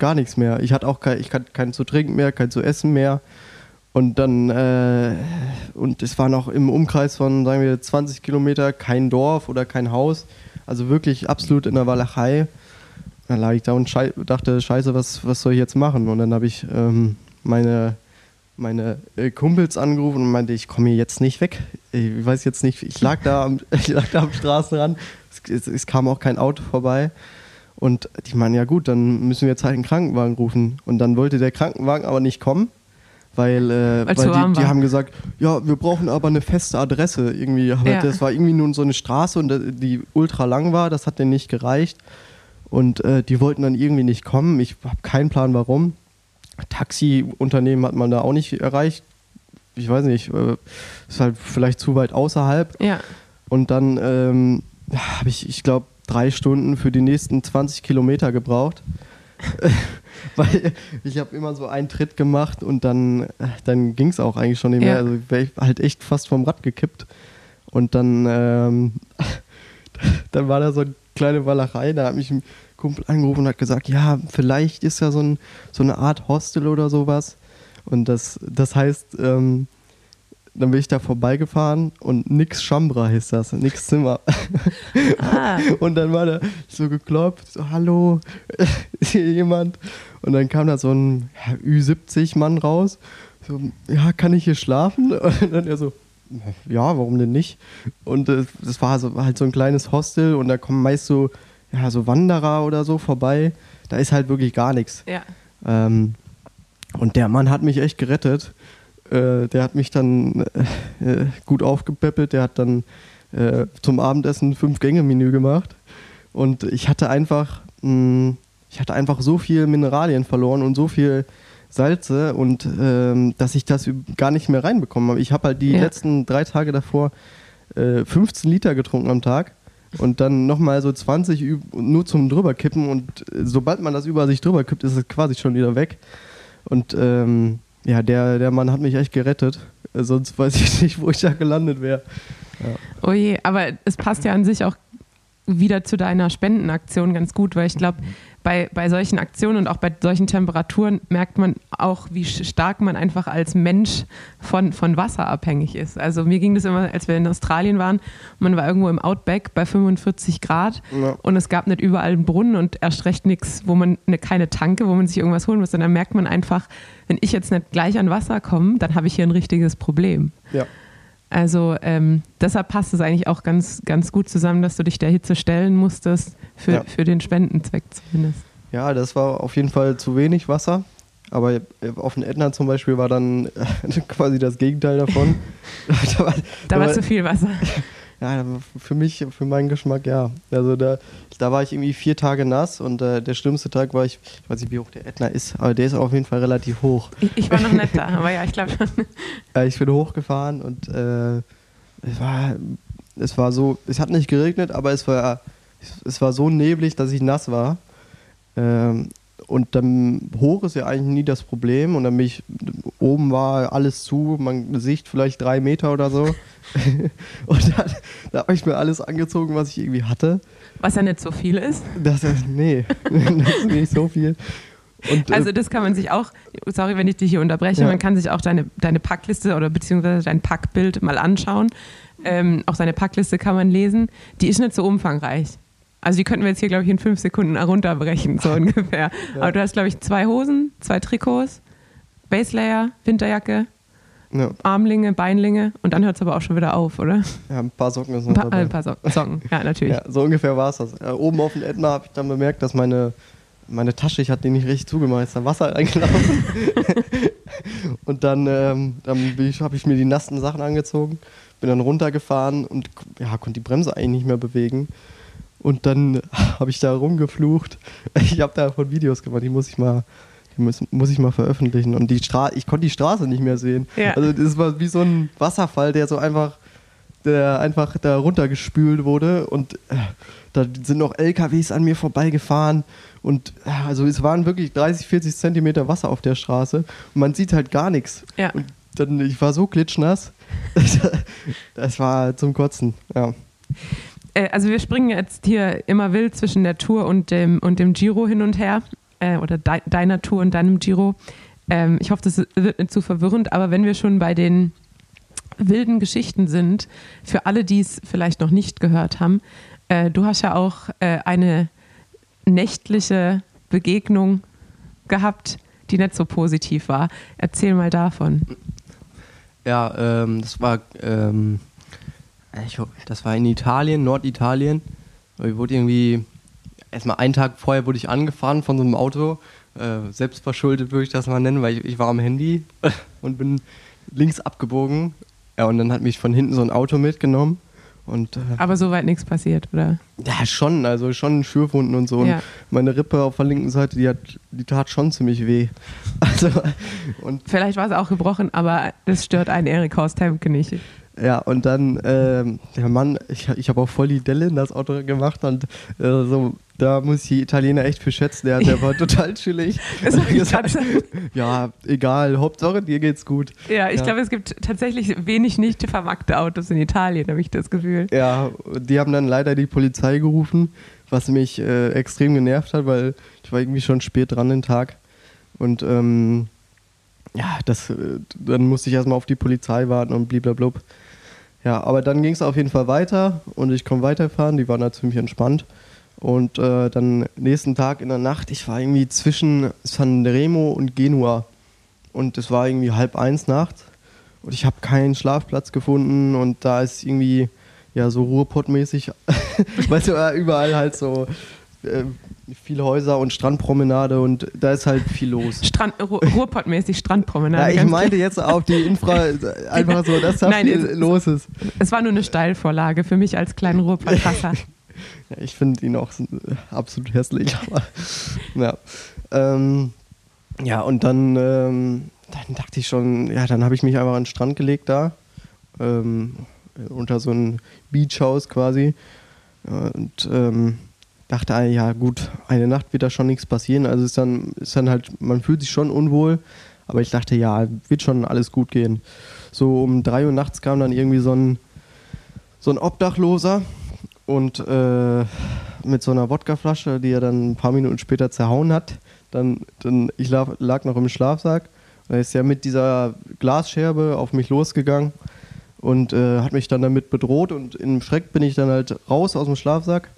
gar nichts mehr. Ich hatte kein zu trinken mehr, kein zu essen mehr. Und dann, und es war noch im Umkreis von, sagen wir, 20 Kilometer kein Dorf oder kein Haus. Also wirklich absolut in der Walachei. Dann lag ich da und dachte, scheiße, was soll ich jetzt machen? Und dann habe ich meine Kumpels angerufen und meinte, ich komme hier jetzt nicht weg. Ich weiß jetzt nicht, ich lag da am Straßenrand. Es kam auch kein Auto vorbei. Und die meinen, ja gut, dann müssen wir jetzt halt einen Krankenwagen rufen. Und dann wollte der Krankenwagen aber nicht kommen, weil die haben gesagt, ja, wir brauchen aber eine feste Adresse irgendwie. Aber ja. Das war irgendwie nur so eine Straße, und die ultra lang war, das hat denen nicht gereicht. Und die wollten dann irgendwie nicht kommen. Ich habe keinen Plan, warum. Taxiunternehmen hat man da auch nicht erreicht. Ich weiß nicht, ist halt vielleicht zu weit außerhalb. Ja. Und dann habe ich glaube, 3 Stunden für die nächsten 20 Kilometer gebraucht, weil ich habe immer so einen Tritt gemacht und dann ging es auch eigentlich schon nicht mehr, also wäre ich halt echt fast vom Rad gekippt und dann war da so eine kleine Walachei, da hat mich ein Kumpel angerufen und hat gesagt, ja, vielleicht ist ja so eine Art Hostel oder sowas und das heißt, dann bin ich da vorbeigefahren und nix Chambra hieß das, nix Zimmer. Ah. Und dann war da so geklopft, so, hallo, ist hier jemand? Und dann kam da so ein Ü70-Mann raus, so, ja, kann ich hier schlafen? Und dann er so, ja, warum denn nicht? Und das war so, halt so ein kleines Hostel und da kommen meist so, ja, so Wanderer oder so vorbei. Da ist halt wirklich gar nichts. Ja. Und der Mann hat mich echt gerettet. Der hat mich dann gut aufgepäppelt, der hat dann zum Abendessen 5-Gänge-Menü gemacht und ich hatte einfach so viel Mineralien verloren und so viel Salze und dass ich das gar nicht mehr reinbekommen habe. Ich habe halt die letzten 3 Tage davor 15 Liter getrunken am Tag und dann nochmal so 20 nur zum Drüberkippen und sobald man das über sich drüber kippt, ist es quasi schon wieder weg und ja, der Mann hat mich echt gerettet, sonst weiß ich nicht, wo ich da gelandet wäre. Ja. Oh je, aber es passt ja an sich auch wieder zu deiner Spendenaktion ganz gut, weil ich glaube, bei solchen Aktionen und auch bei solchen Temperaturen merkt man auch, wie stark man einfach als Mensch von Wasser abhängig ist. Also mir ging das immer, als wir in Australien waren, man war irgendwo im Outback bei 45 Grad und es gab nicht überall einen Brunnen und erst recht nichts, wo man keine Tanke, wo man sich irgendwas holen muss. Und dann merkt man einfach, wenn ich jetzt nicht gleich an Wasser komme, dann habe ich hier ein richtiges Problem. Ja. Also deshalb passt es eigentlich auch ganz, ganz gut zusammen, dass du dich der Hitze stellen musstest, für den Spendenzweck zumindest. Ja, das war auf jeden Fall zu wenig Wasser, aber auf den Ätna zum Beispiel war dann quasi das Gegenteil davon. Da war zu viel Wasser. Ja, für mich, für meinen Geschmack, ja. Also da war ich irgendwie 4 Tage nass und der schlimmste Tag war ich weiß nicht, wie hoch der Ätna ist, aber der ist auf jeden Fall relativ hoch. Ich war noch nicht da, aber ja, ich glaube schon. Ich bin hochgefahren und es war so, es hat nicht geregnet, aber es war so neblig, dass ich nass war. Und dann hoch ist ja eigentlich nie das Problem. Und dann bin ich, oben war alles zu, man Sicht vielleicht 3 Meter oder so. Und da habe ich mir alles angezogen, was ich irgendwie hatte. Was ja nicht so viel ist. Das ist nicht so viel. Und, also das kann man sich auch, sorry, wenn ich dich hier unterbreche, ja. Man kann sich auch deine Packliste oder beziehungsweise dein Packbild mal anschauen. Auch deine Packliste kann man lesen. Die ist nicht so umfangreich. Also die könnten wir jetzt hier, glaube ich, in 5 Sekunden herunterbrechen, so ungefähr. Ja. Aber du hast, glaube ich, 2 Hosen, 2 Trikots, Baselayer, Winterjacke, ja. Armlinge, Beinlinge und dann hört es aber auch schon wieder auf, oder? Ja, ein paar Socken ist noch dabei. Ein paar Socken, ja, natürlich. Ja, so ungefähr war es das. Oben auf dem Ätna habe ich dann bemerkt, dass meine Tasche, ich hatte die nicht richtig zugemacht, ist da Wasser reingelaufen. Und dann habe ich mir die nassen Sachen angezogen, bin dann runtergefahren und ja, konnte die Bremse eigentlich nicht mehr bewegen. Und dann habe ich da rumgeflucht. Ich habe davon Videos gemacht, die muss ich mal veröffentlichen. Und ich konnte die Straße nicht mehr sehen. Ja. Also das war wie so ein Wasserfall, der einfach da runtergespült wurde. Und da sind noch LKWs an mir vorbeigefahren. Und also es waren wirklich 30, 40 Zentimeter Wasser auf der Straße. Und man sieht halt gar nichts. Ja. Und dann, ich war so klitschnass. Das war zum Kotzen, ja. Also wir springen jetzt hier immer wild zwischen der Tour und dem Giro hin und her oder deiner Tour und deinem Giro. Ich hoffe, das wird nicht zu verwirrend, aber wenn wir schon bei den wilden Geschichten sind, für alle, die es vielleicht noch nicht gehört haben, du hast ja auch eine nächtliche Begegnung gehabt, die nicht so positiv war. Erzähl mal davon. Ja, das war... das war in Italien, Norditalien. Ich wurde irgendwie, erstmal einen Tag vorher wurde ich angefahren von so einem Auto. Selbstverschuldet würde ich das mal nennen, weil ich war am Handy und bin links abgebogen. Ja, und dann hat mich von hinten so ein Auto mitgenommen. Und, aber soweit nichts passiert, oder? Ja, schon. Also schon Schürfwunden und so. Ja. Und meine Rippe auf der linken Seite, die tat schon ziemlich weh. Also, und vielleicht war es auch gebrochen, aber das stört einen Erik Horsthemke nicht. Ja, und dann, der Mann, ich habe auch voll die Delle in das Auto gemacht und so, da muss ich die Italiener echt für schätzen, der war total chillig. Das hat gesagt, ja, egal, Hauptsache, dir geht's gut. Ja, ich glaube, es gibt tatsächlich wenig nicht vermarkte Autos in Italien, habe ich das Gefühl. Ja, die haben dann leider die Polizei gerufen, was mich extrem genervt hat, weil ich war irgendwie schon spät dran den Tag und ja, dann musste ich erstmal auf die Polizei warten und bliblablub. Ja, aber dann ging es auf jeden Fall weiter und ich konnte weiterfahren, die waren da ziemlich entspannt. Und dann nächsten Tag in der Nacht, ich war irgendwie zwischen Sanremo und Genua und es war irgendwie 1:30 nachts und ich habe keinen Schlafplatz gefunden und da ist irgendwie, ja, so Ruhrpottmäßig, weißt du, überall halt so... viele Häuser und Strandpromenade und da ist halt viel los. Ruhrpottmäßig Strandpromenade. Ja, ich meinte jetzt auf die Infra, einfach so, dass da viel los ist. Es war nur eine Steilvorlage für mich als kleinen Ruhrpott-Passer. Ja, ich finde ihn auch absolut hässlich. Aber, ja. Ja, und dann dachte ich schon, ja, dann habe ich mich einfach an den Strand gelegt da, unter so einem Beachhaus quasi und dachte, ja gut, eine Nacht wird da schon nichts passieren. Also ist dann halt, man fühlt sich schon unwohl, aber ich dachte, ja, wird schon alles gut gehen. So um 3 Uhr nachts kam dann irgendwie so ein Obdachloser und mit so einer Wodkaflasche, die er dann ein paar Minuten später zerhauen hat. Dann ich lag noch im Schlafsack und er ist ja mit dieser Glasscherbe auf mich losgegangen und hat mich dann damit bedroht und im Schreck bin ich dann halt raus aus dem Schlafsack.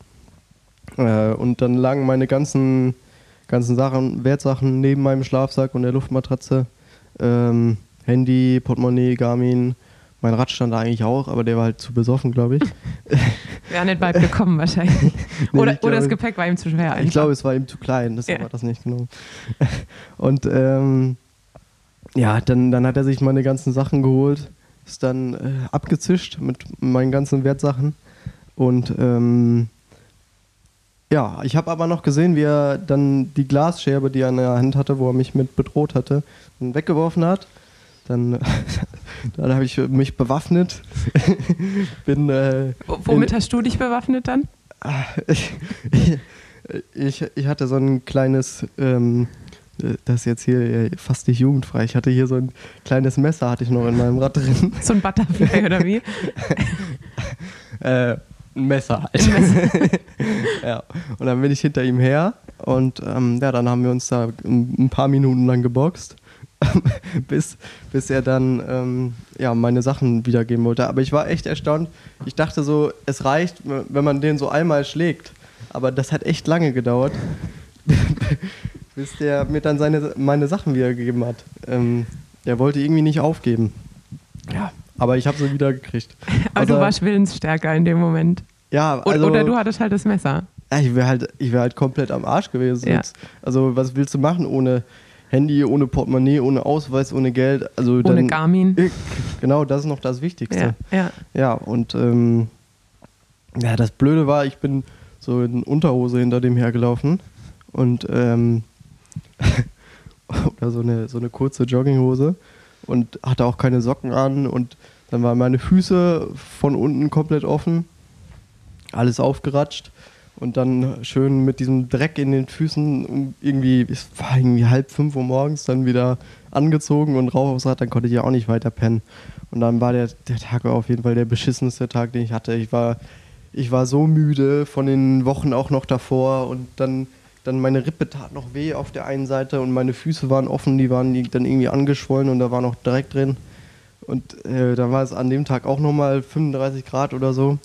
Und dann lagen meine ganzen Sachen, Wertsachen neben meinem Schlafsack und der Luftmatratze. Handy, Portemonnaie, Garmin. Mein Rad stand da eigentlich auch, aber der war halt zu besoffen, glaube ich. Wäre nicht weit gekommen wahrscheinlich. Nee, oder das Gepäck war ihm zu schwer. Ich glaube, es war ihm zu klein, deshalb war das nicht genommen. Und ja, dann hat er sich meine ganzen Sachen geholt. ist dann abgezischt mit meinen ganzen Wertsachen. Und ja, ich habe aber noch gesehen, wie er dann die Glasscherbe, die er in der Hand hatte, wo er mich mit bedroht hatte, dann weggeworfen hat. Dann habe ich mich bewaffnet. Womit hast du dich bewaffnet dann? Ich hatte so ein kleines, das ist jetzt hier fast nicht jugendfrei, ich hatte hier so ein kleines Messer, hatte ich noch in meinem Rad drin. So ein Butterfly oder wie? Ein Messer halt. Ja. Und dann bin ich hinter ihm her und ja, dann haben wir uns da ein paar Minuten lang geboxt. bis er dann ja, meine Sachen wiedergeben wollte. Aber ich war echt erstaunt. Ich dachte so, es reicht, wenn man den so einmal schlägt. Aber das hat echt lange gedauert, bis der mir dann meine Sachen wiedergegeben hat. Der wollte irgendwie nicht aufgeben. Ja. Aber ich habe sie wiedergekriegt. Aber also, du warst willensstärker in dem Moment. Ja, also, oder du hattest halt das Messer. Ja, ich wäre halt komplett am Arsch gewesen. Ja. Also was willst du machen ohne Handy, ohne Portemonnaie, ohne Ausweis, ohne Geld. Also ohne dann, Garmin. Genau, das ist noch das Wichtigste. Ja und ja, das Blöde war, ich bin so in Unterhose hinter dem hergelaufen und oder so eine kurze Jogginghose und hatte auch keine Socken an und dann waren meine Füße von unten komplett offen, alles aufgeratscht. Und dann schön mit diesem Dreck in den Füßen, irgendwie, es war irgendwie 4:30 Uhr morgens, dann wieder angezogen und rauf aufs Rad, dann konnte ich ja auch nicht weiter pennen. Und dann war der Tag auf jeden Fall der beschissenste Tag, den ich hatte. Ich war so müde von den Wochen auch noch davor und dann meine Rippe tat noch weh auf der einen Seite und meine Füße waren offen, die waren dann irgendwie angeschwollen und da war noch Dreck drin. Und dann war es an dem Tag auch nochmal 35 Grad oder so.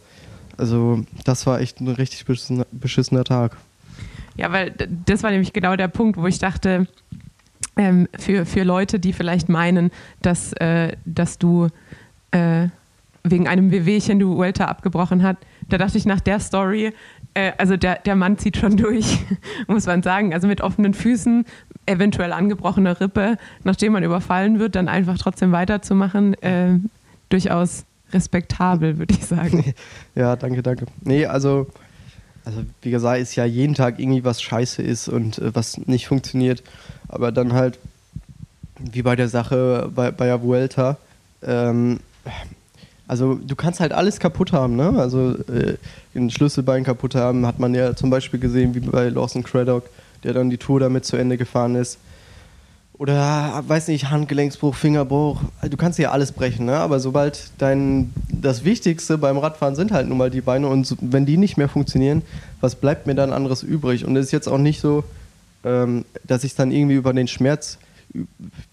Also das war echt ein richtig beschissener Tag. Ja, weil das war nämlich genau der Punkt, wo ich dachte, für Leute, die vielleicht meinen, dass du wegen einem Wehwehchen die Vuelta abgebrochen hast, da dachte ich nach der Story, also der Mann zieht schon durch, muss man sagen. Also mit offenen Füßen, eventuell angebrochener Rippe, nachdem man überfallen wird, dann einfach trotzdem weiterzumachen, durchaus respektabel, würde ich sagen. Ja, danke. Nee, also wie gesagt, ist ja jeden Tag irgendwie was scheiße ist und was nicht funktioniert. Aber dann halt, wie bei der Sache bei der Vuelta, also du kannst halt alles kaputt haben, ne? Also ein Schlüsselbein kaputt haben, hat man ja zum Beispiel gesehen, wie bei Lawson Craddock, der dann die Tour damit zu Ende gefahren ist. Oder, weiß nicht, Handgelenksbruch, Fingerbruch, du kannst ja alles brechen, ne? Aber sobald das Wichtigste beim Radfahren sind halt nun mal die Beine und wenn die nicht mehr funktionieren, was bleibt mir dann anderes übrig? Und es ist jetzt auch nicht so, dass ich dann irgendwie über den Schmerz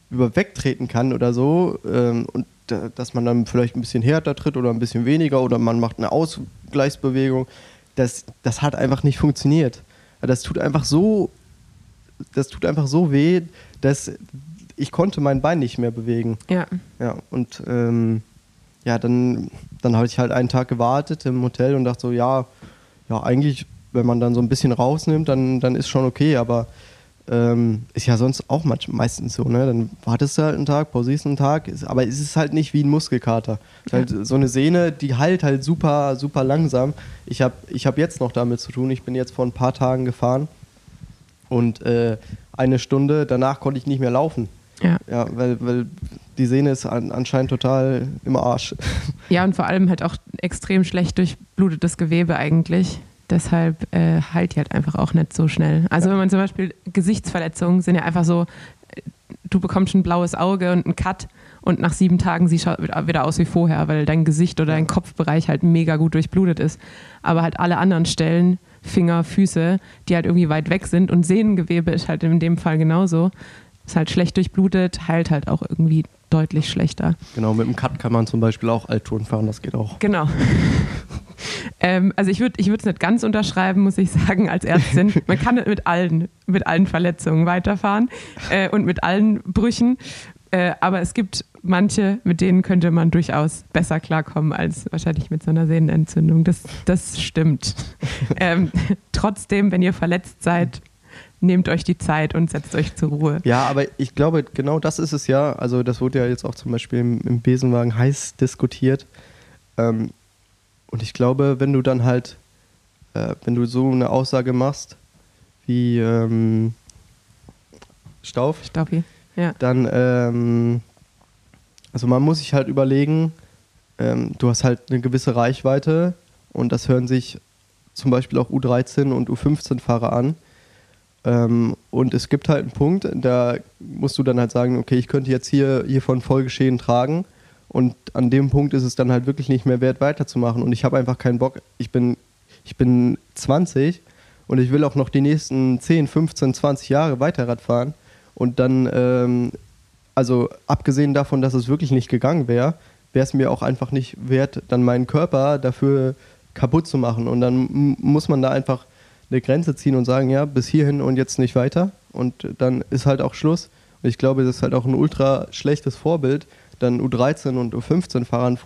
wegtreten kann oder so und dass man dann vielleicht ein bisschen härter tritt oder ein bisschen weniger oder man macht eine Ausgleichsbewegung. Das hat einfach nicht funktioniert. Das tut einfach so weh, dass ich konnte mein Bein nicht mehr bewegen. Ja und ja, dann habe ich halt einen Tag gewartet im Hotel und dachte so, ja eigentlich, wenn man dann so ein bisschen rausnimmt, dann ist schon okay, aber ist ja sonst auch meistens so, ne? Dann wartest du halt einen Tag, pausierst einen Tag, aber es ist halt nicht wie ein Muskelkater. Ja. Halt so eine Sehne, die heilt halt super, super langsam. Ich hab jetzt noch damit zu tun, ich bin jetzt vor ein paar Tagen gefahren. Und eine Stunde danach konnte ich nicht mehr laufen. Ja, weil die Sehne ist anscheinend total im Arsch. Ja, und vor allem halt auch extrem schlecht durchblutetes Gewebe eigentlich. Deshalb heilt die halt einfach auch nicht so schnell. Also wenn man zum Beispiel Gesichtsverletzungen sind ja einfach so, du bekommst ein blaues Auge und einen Cut und nach 7 Tagen sieht es wieder aus wie vorher, weil dein Gesicht oder dein Kopfbereich halt mega gut durchblutet ist. Aber halt alle anderen Stellen, Finger, Füße, die halt irgendwie weit weg sind und Sehnengewebe ist halt in dem Fall genauso. Ist halt schlecht durchblutet, heilt halt auch irgendwie deutlich schlechter. Genau, mit dem Cut kann man zum Beispiel auch Alttouren fahren, das geht auch. Genau. Also ich würde es nicht ganz unterschreiben, muss ich sagen, als Ärztin. Man kann nicht mit allen Verletzungen weiterfahren und mit allen Brüchen, aber es gibt manche, mit denen könnte man durchaus besser klarkommen als wahrscheinlich mit so einer Sehnenentzündung. Das stimmt. Trotzdem, wenn ihr verletzt seid, nehmt euch die Zeit und setzt euch zur Ruhe. Ja, aber ich glaube, genau das ist es ja. Also das wurde ja jetzt auch zum Beispiel im Besenwagen heiß diskutiert. Und ich glaube, wenn du dann halt, wenn du so eine Aussage machst wie Staufi, ja, dann, also man muss sich halt überlegen, du hast halt eine gewisse Reichweite und das hören sich zum Beispiel auch U13 und U15-Fahrer an. Und es gibt halt einen Punkt, da musst du dann halt sagen, okay, ich könnte jetzt hiervon Vollgeschehen tragen, und an dem Punkt ist es dann halt wirklich nicht mehr wert, weiterzumachen, und ich habe einfach keinen Bock. Ich bin 20 und ich will auch noch die nächsten 10, 15, 20 Jahre weiter Rad fahren, und dann, also abgesehen davon, dass es wirklich nicht gegangen wäre, wäre es mir auch einfach nicht wert, dann meinen Körper dafür kaputt zu machen, und dann muss man da einfach eine Grenze ziehen und sagen, ja, bis hierhin und jetzt nicht weiter, und dann ist halt auch Schluss. Und ich glaube, das ist halt auch ein ultra schlechtes Vorbild, dann U13 und U15-Fahrern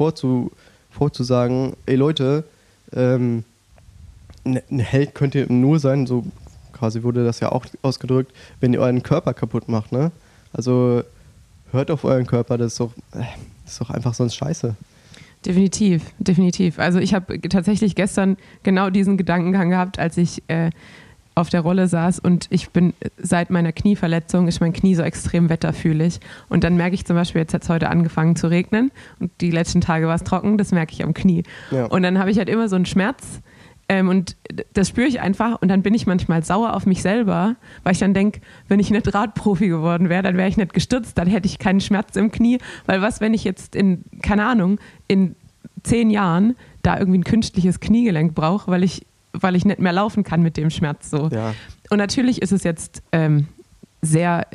vorzusagen, ey Leute, ein Held könnt ihr nur sein, so quasi wurde das ja auch ausgedrückt, wenn ihr euren Körper kaputt macht, ne? Also hört auf euren Körper, das ist doch einfach sonst scheiße. Definitiv. Also ich habe tatsächlich gestern genau diesen Gedankengang gehabt, als ich auf der Rolle saß, und ich bin seit meiner Knieverletzung, ist mein Knie so extrem wetterfühlig, und dann merke ich zum Beispiel, jetzt hat es heute angefangen zu regnen und die letzten Tage war es trocken, das merke ich am Knie. Ja. Und dann habe ich halt immer so einen Schmerz, und das spüre ich einfach, und dann bin ich manchmal sauer auf mich selber, weil ich dann denke, wenn ich nicht Radprofi geworden wäre, dann wäre ich nicht gestürzt, dann hätte ich keinen Schmerz im Knie, weil was, wenn ich jetzt in 10 Jahren da irgendwie ein künstliches Kniegelenk brauche, weil ich nicht mehr laufen kann mit dem Schmerz so. Ja. Und natürlich ist es jetzt sehr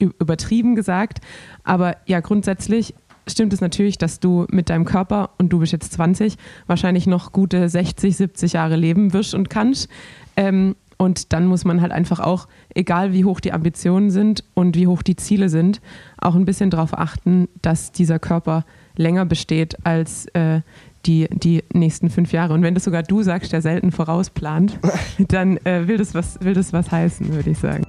übertrieben gesagt, aber ja, grundsätzlich stimmt es natürlich, dass du mit deinem Körper, und du bist jetzt 20, wahrscheinlich noch gute 60, 70 Jahre leben wirst und kannst. Und dann muss man halt einfach auch, egal wie hoch die Ambitionen sind und wie hoch die Ziele sind, auch ein bisschen darauf achten, dass dieser Körper länger besteht als die nächsten 5 Jahre. Und wenn das sogar du sagst, der selten vorausplant, dann will das was heißen, würde ich sagen.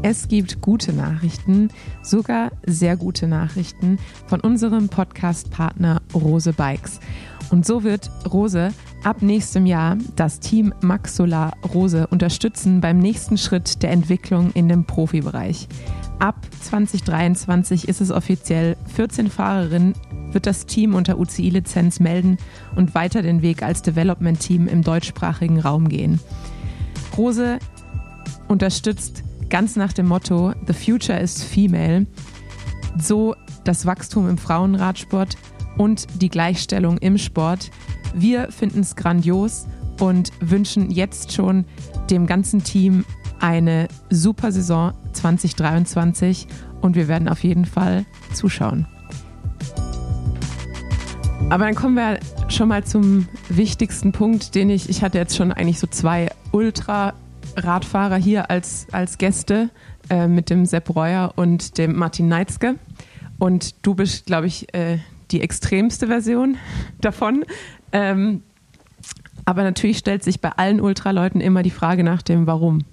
Es gibt gute Nachrichten, sogar sehr gute Nachrichten von unserem Podcast-Partner Rose Bikes. Und so wird Rose ab nächstem Jahr das Team Maxula Rose unterstützen beim nächsten Schritt der Entwicklung in dem Profibereich. Ab 2023 ist es offiziell, 14 Fahrerinnen wird das Team unter UCI-Lizenz melden und weiter den Weg als Development-Team im deutschsprachigen Raum gehen. Rose unterstützt ganz nach dem Motto The Future is Female, so das Wachstum im Frauenradsport und die Gleichstellung im Sport. Wir finden es grandios und wünschen jetzt schon dem ganzen Team eine super Saison 2023, und wir werden auf jeden Fall zuschauen. Aber dann kommen wir schon mal zum wichtigsten Punkt, den ich hatte jetzt schon eigentlich so 2 ultra Radfahrer hier als Gäste mit dem Sepp Reuer und dem Martin Neitzke. Und du bist, glaube ich, die extremste Version davon. Aber natürlich stellt sich bei allen Ultraleuten immer die Frage nach dem Warum.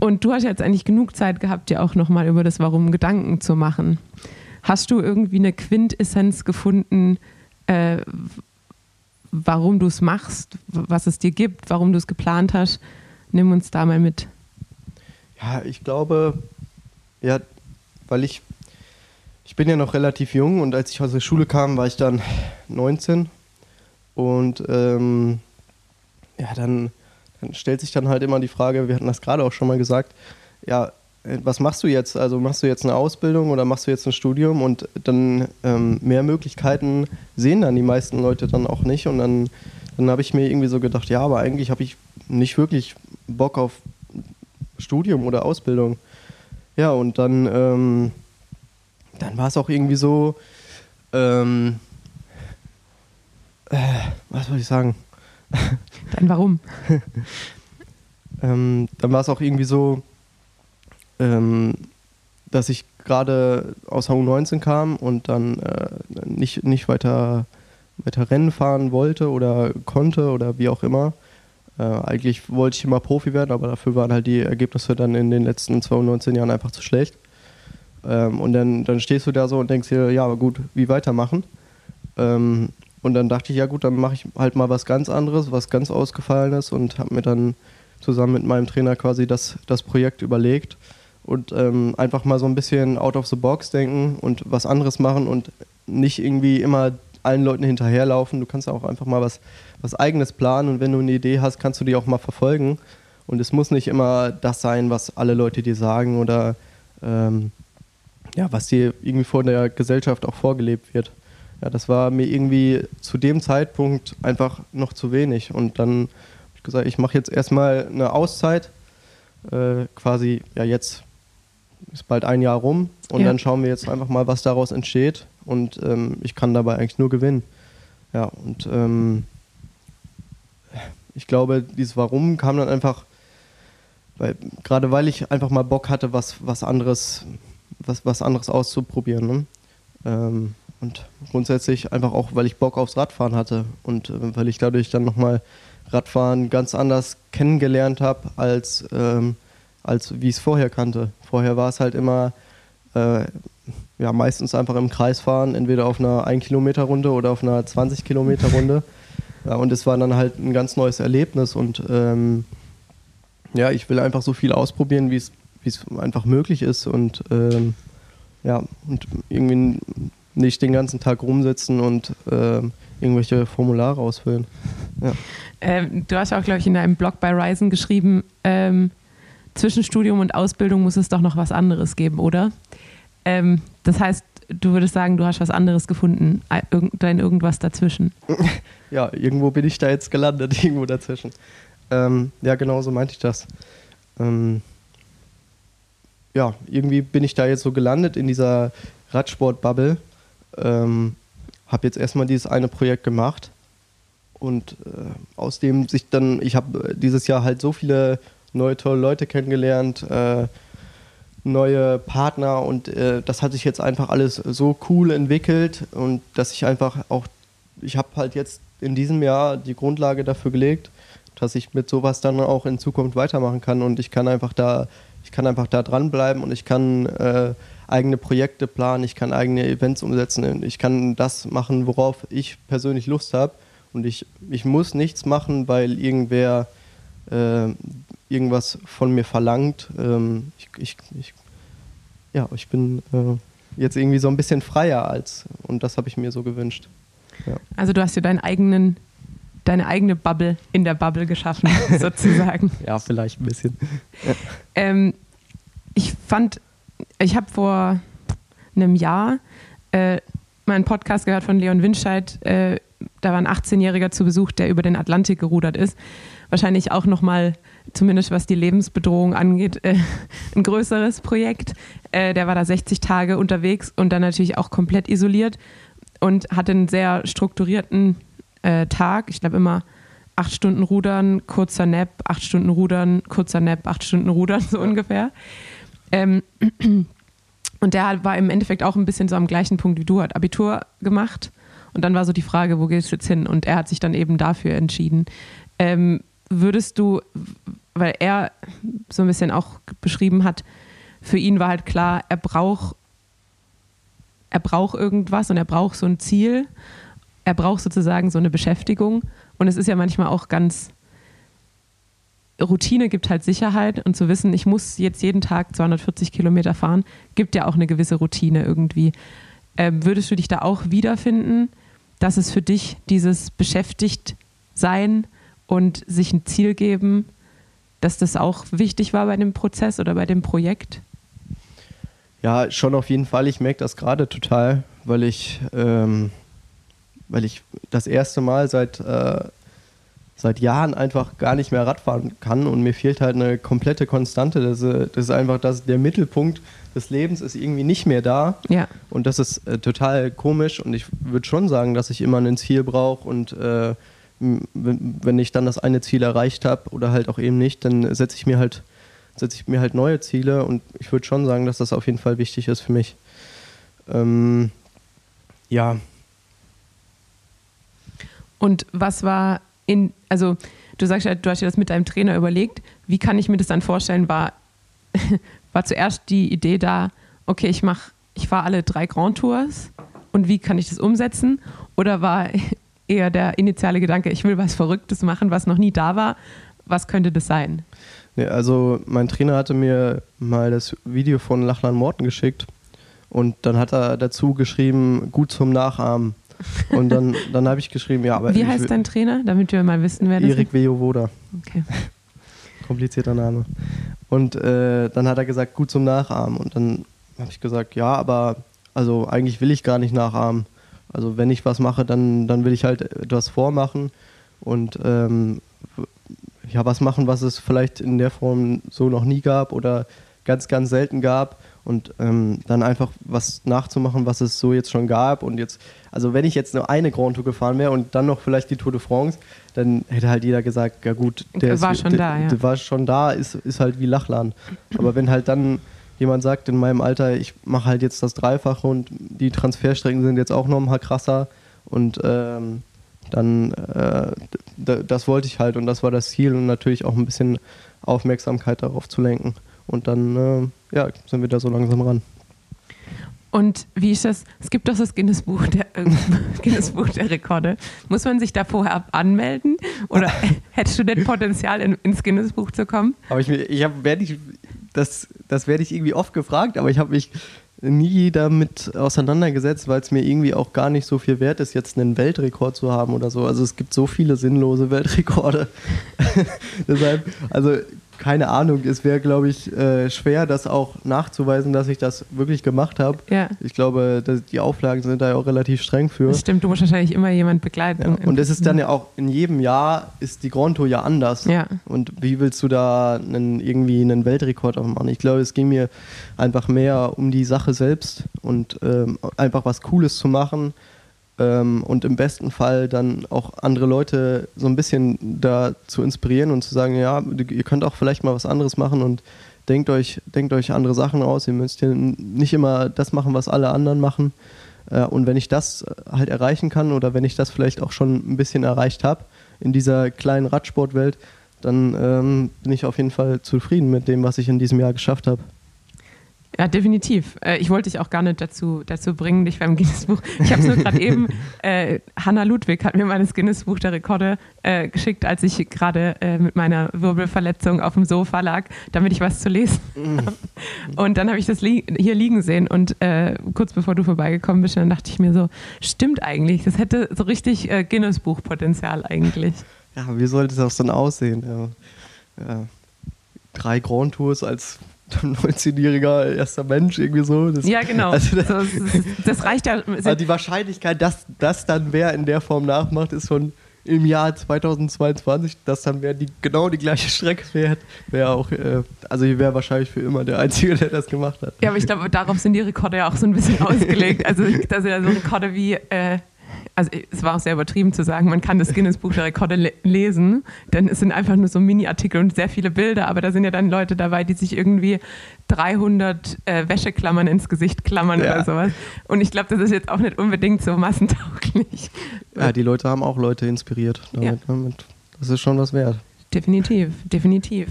Und du hast jetzt eigentlich genug Zeit gehabt, dir auch nochmal über das Warum Gedanken zu machen. Hast du irgendwie eine Quintessenz gefunden, warum du es machst, was es dir gibt, warum du es geplant hast? Nimm uns da mal mit. Ja, ich glaube, ja, weil ich bin ja noch relativ jung, und als ich aus der Schule kam, war ich dann 19, und ja, dann stellt sich dann halt immer die Frage, wir hatten das gerade auch schon mal gesagt, ja, was machst du jetzt? Also machst du jetzt eine Ausbildung oder machst du jetzt ein Studium? Und dann mehr Möglichkeiten sehen dann die meisten Leute dann auch nicht. Und dann habe ich mir irgendwie so gedacht, ja, aber eigentlich habe ich nicht wirklich Bock auf Studium oder Ausbildung. Ja, und dann war es auch irgendwie so, was wollte ich sagen? Dann warum? Dann war es auch irgendwie so, dass ich gerade aus U19 kam und dann nicht weiter Rennen fahren wollte oder konnte oder wie auch immer, Eigentlich wollte ich immer Profi werden, aber dafür waren halt die Ergebnisse dann in den letzten 19 Jahren einfach zu schlecht. Und dann stehst du da so und denkst dir, ja, aber gut, wie weitermachen? Und dann dachte ich, ja gut, dann mache ich halt mal was ganz anderes, was ganz Ausgefallenes, und habe mir dann zusammen mit meinem Trainer quasi das Projekt überlegt und einfach mal so ein bisschen out of the box denken und was anderes machen und nicht irgendwie immer allen Leuten hinterherlaufen. Du kannst auch einfach mal was Eigenes planen, und wenn du eine Idee hast, kannst du die auch mal verfolgen. Und es muss nicht immer das sein, was alle Leute dir sagen oder was dir irgendwie von der Gesellschaft auch vorgelebt wird. Ja, das war mir irgendwie zu dem Zeitpunkt einfach noch zu wenig. Und dann habe ich gesagt, ich mache jetzt erstmal eine Auszeit. Jetzt ist bald ein Jahr rum und Dann schauen wir jetzt einfach mal, was daraus entsteht. Und ich kann dabei eigentlich nur gewinnen. Ja, und ich glaube, dieses Warum kam dann einfach, weil ich einfach mal Bock hatte, was anderes auszuprobieren. Ne? Und grundsätzlich einfach auch, weil ich Bock aufs Radfahren hatte und weil ich dadurch dann nochmal Radfahren ganz anders kennengelernt habe, als wie ich es vorher kannte. Vorher war es halt immer meistens einfach im Kreis fahren, entweder auf einer 1-Kilometer-Runde oder auf einer 20-Kilometer-Runde. Ja, und es war dann halt ein ganz neues Erlebnis, und ich will einfach so viel ausprobieren, wie es einfach möglich ist, und und irgendwie nicht den ganzen Tag rumsitzen und irgendwelche Formulare ausfüllen. Ja. Du hast auch, glaube ich, in deinem Blog bei Ryzen geschrieben, zwischen Studium und Ausbildung muss es doch noch was anderes geben, oder? Das heißt, du würdest sagen, du hast was anderes gefunden, irgendwas dazwischen. Ja, irgendwo bin ich da jetzt gelandet, irgendwo dazwischen. Genau so meinte ich das. Irgendwie bin ich da jetzt so gelandet in dieser Radsport-Bubble. Habe jetzt erstmal dieses eine Projekt gemacht, und aus dem sich dann, ich habe dieses Jahr halt so viele neue tolle Leute kennengelernt, neue Partner, und das hat sich jetzt einfach alles so cool entwickelt, und dass ich einfach auch, ich habe halt jetzt in diesem Jahr die Grundlage dafür gelegt, dass ich mit sowas dann auch in Zukunft weitermachen kann, und ich kann einfach da dranbleiben, und ich kann eigene Projekte planen, ich kann eigene Events umsetzen, ich kann das machen, worauf ich persönlich Lust habe, und ich muss nichts machen, weil irgendwer irgendwas von mir verlangt. Ich bin jetzt irgendwie so ein bisschen freier und das habe ich mir so gewünscht. Ja. Also du hast dir deine eigene Bubble in der Bubble geschaffen, sozusagen. Ja, vielleicht ein bisschen. Ja. Ich habe vor einem Jahr meinen Podcast gehört von Leon Winscheid. Da war ein 18-Jähriger zu Besuch, der über den Atlantik gerudert ist. Wahrscheinlich auch nochmal, zumindest was die Lebensbedrohung angeht, ein größeres Projekt. Der war da 60 Tage unterwegs und dann natürlich auch komplett isoliert und hatte einen sehr strukturierten Tag. Ich glaube immer 8 Stunden rudern, kurzer Nap, 8 Stunden rudern, kurzer Nap, 8 Stunden rudern, so ungefähr. Und der war im Endeffekt auch ein bisschen so am gleichen Punkt wie du, hat Abitur gemacht und dann war so die Frage, wo gehst du jetzt hin? Und er hat sich dann eben dafür entschieden. Würdest du, weil er so ein bisschen auch beschrieben hat, für ihn war halt klar, er braucht irgendwas und er braucht so ein Ziel, er braucht sozusagen so eine Beschäftigung, und es ist ja manchmal auch ganz... Routine gibt halt Sicherheit, und zu wissen, ich muss jetzt jeden Tag 240 Kilometer fahren, gibt ja auch eine gewisse Routine irgendwie. Würdest du dich da auch wiederfinden, dass es für dich dieses Beschäftigtsein und sich ein Ziel geben, dass das auch wichtig war bei dem Prozess oder bei dem Projekt? Ja, schon auf jeden Fall. Ich merke das gerade total, weil ich das erste Mal seit Jahren einfach gar nicht mehr Radfahren kann, und mir fehlt halt eine komplette Konstante. Das ist einfach, dass der Mittelpunkt des Lebens ist irgendwie nicht mehr da. Ja. Und das ist total komisch, und ich würde schon sagen, dass ich immer ein Ziel brauche, und wenn ich dann das eine Ziel erreicht habe oder halt auch eben nicht, dann setze ich mir halt neue Ziele, und ich würde schon sagen, dass das auf jeden Fall wichtig ist für mich. Und was war also du sagst ja, du hast dir das mit deinem Trainer überlegt. Wie kann ich mir das dann vorstellen? War zuerst die Idee da, okay, ich fahre alle 3 Grand Tours und wie kann ich das umsetzen? Oder war eher der initiale Gedanke, ich will was Verrücktes machen, was noch nie da war? Was könnte das sein? Ja, also mein Trainer hatte mir mal das Video von Lachlan Morten geschickt und dann hat er dazu geschrieben, gut zum Nachahmen. Und dann habe ich geschrieben, ja, aber... Wie heißt dein Trainer, damit wir mal wissen, wer das ist? Erik Vejovoda. Okay. Komplizierter Name. Und dann hat er gesagt, gut zum Nachahmen. Und dann habe ich gesagt, ja, aber also eigentlich will ich gar nicht nachahmen. Also wenn ich was mache, dann will ich halt etwas vormachen und ja, was machen, was es vielleicht in der Form so noch nie gab oder ganz, ganz selten gab. Und dann einfach was nachzumachen, was es so jetzt schon gab. Und jetzt, also wenn ich jetzt nur eine Grand Tour gefahren wäre und dann noch vielleicht die Tour de France, dann hätte halt jeder gesagt, ja gut, der war schon da, ist halt wie Lachlan. Aber wenn halt dann jemand sagt, in meinem Alter, ich mache halt jetzt das Dreifache und die Transferstrecken sind jetzt auch noch mal krasser und das wollte ich halt und das war das Ziel und natürlich auch ein bisschen Aufmerksamkeit darauf zu lenken. Und dann sind wir da so langsam ran. Und wie ist das? Es gibt doch das Guinness-Buch der Rekorde. Muss man sich da vorher anmelden? Oder hättest du denn Potenzial, ins Guinness-Buch zu kommen? Aber das werde ich irgendwie oft gefragt, aber ich habe mich nie damit auseinandergesetzt, weil es mir irgendwie auch gar nicht so viel wert ist, jetzt einen Weltrekord zu haben oder so. Also es gibt so viele sinnlose Weltrekorde. Deshalb, also keine Ahnung, es wäre, glaube ich, schwer, das auch nachzuweisen, dass ich das wirklich gemacht habe. Ja. Ich glaube, die Auflagen sind da ja auch relativ streng für. Das stimmt, du musst wahrscheinlich immer jemand begleiten. Ja. Und es ist dann ja auch, in jedem Jahr ist die Grand Tour ja anders. Ja. Und wie willst du da irgendwie einen Weltrekord aufmachen? Ich glaube, es ging mir einfach mehr um die Sache selbst und einfach was Cooles zu machen. Und im besten Fall dann auch andere Leute so ein bisschen da zu inspirieren und zu sagen, ja, ihr könnt auch vielleicht mal was anderes machen und denkt euch andere Sachen aus. Ihr müsst hier nicht immer das machen, was alle anderen machen. Und wenn ich das halt erreichen kann oder wenn ich das vielleicht auch schon ein bisschen erreicht habe in dieser kleinen Radsportwelt, dann bin ich auf jeden Fall zufrieden mit dem, was ich in diesem Jahr geschafft habe. Ja, definitiv. Ich wollte dich auch gar nicht dazu bringen, dich beim Guinness-Buch. Ich habe es nur gerade eben, Hanna Ludwig hat mir mal das Guinness-Buch der Rekorde geschickt, als ich gerade mit meiner Wirbelverletzung auf dem Sofa lag, damit ich was zu lesen habe. Und dann habe ich das hier liegen sehen und kurz bevor du vorbeigekommen bist, dann dachte ich mir so, stimmt eigentlich, das hätte so richtig Guinness-Buch-Potenzial eigentlich. Ja, wie sollte es auch so aussehen? Ja. Ja. 3 Grand Tours als 19-jähriger erster Mensch, irgendwie so. Ja, genau. Also das reicht ja. Also die Wahrscheinlichkeit, dass das dann wer in der Form nachmacht, ist schon im Jahr 2022, dass dann wer genau die gleiche Strecke fährt, wäre auch, ich wäre wahrscheinlich für immer der Einzige, der das gemacht hat. Ja, aber ich glaube, darauf sind die Rekorde ja auch so ein bisschen ausgelegt. Also, das sind ja so Rekorde wie. Also es war auch sehr übertrieben zu sagen, man kann das Guinness-Buch der Rekorde lesen, denn es sind einfach nur so Mini-Artikel und sehr viele Bilder, aber da sind ja dann Leute dabei, die sich irgendwie 300 Wäscheklammern ins Gesicht klammern oder sowas. Und ich glaube, das ist jetzt auch nicht unbedingt so massentauglich. Ja, die Leute haben auch Leute inspiriert damit. Ja. Ne? Das ist schon was wert. Definitiv, definitiv.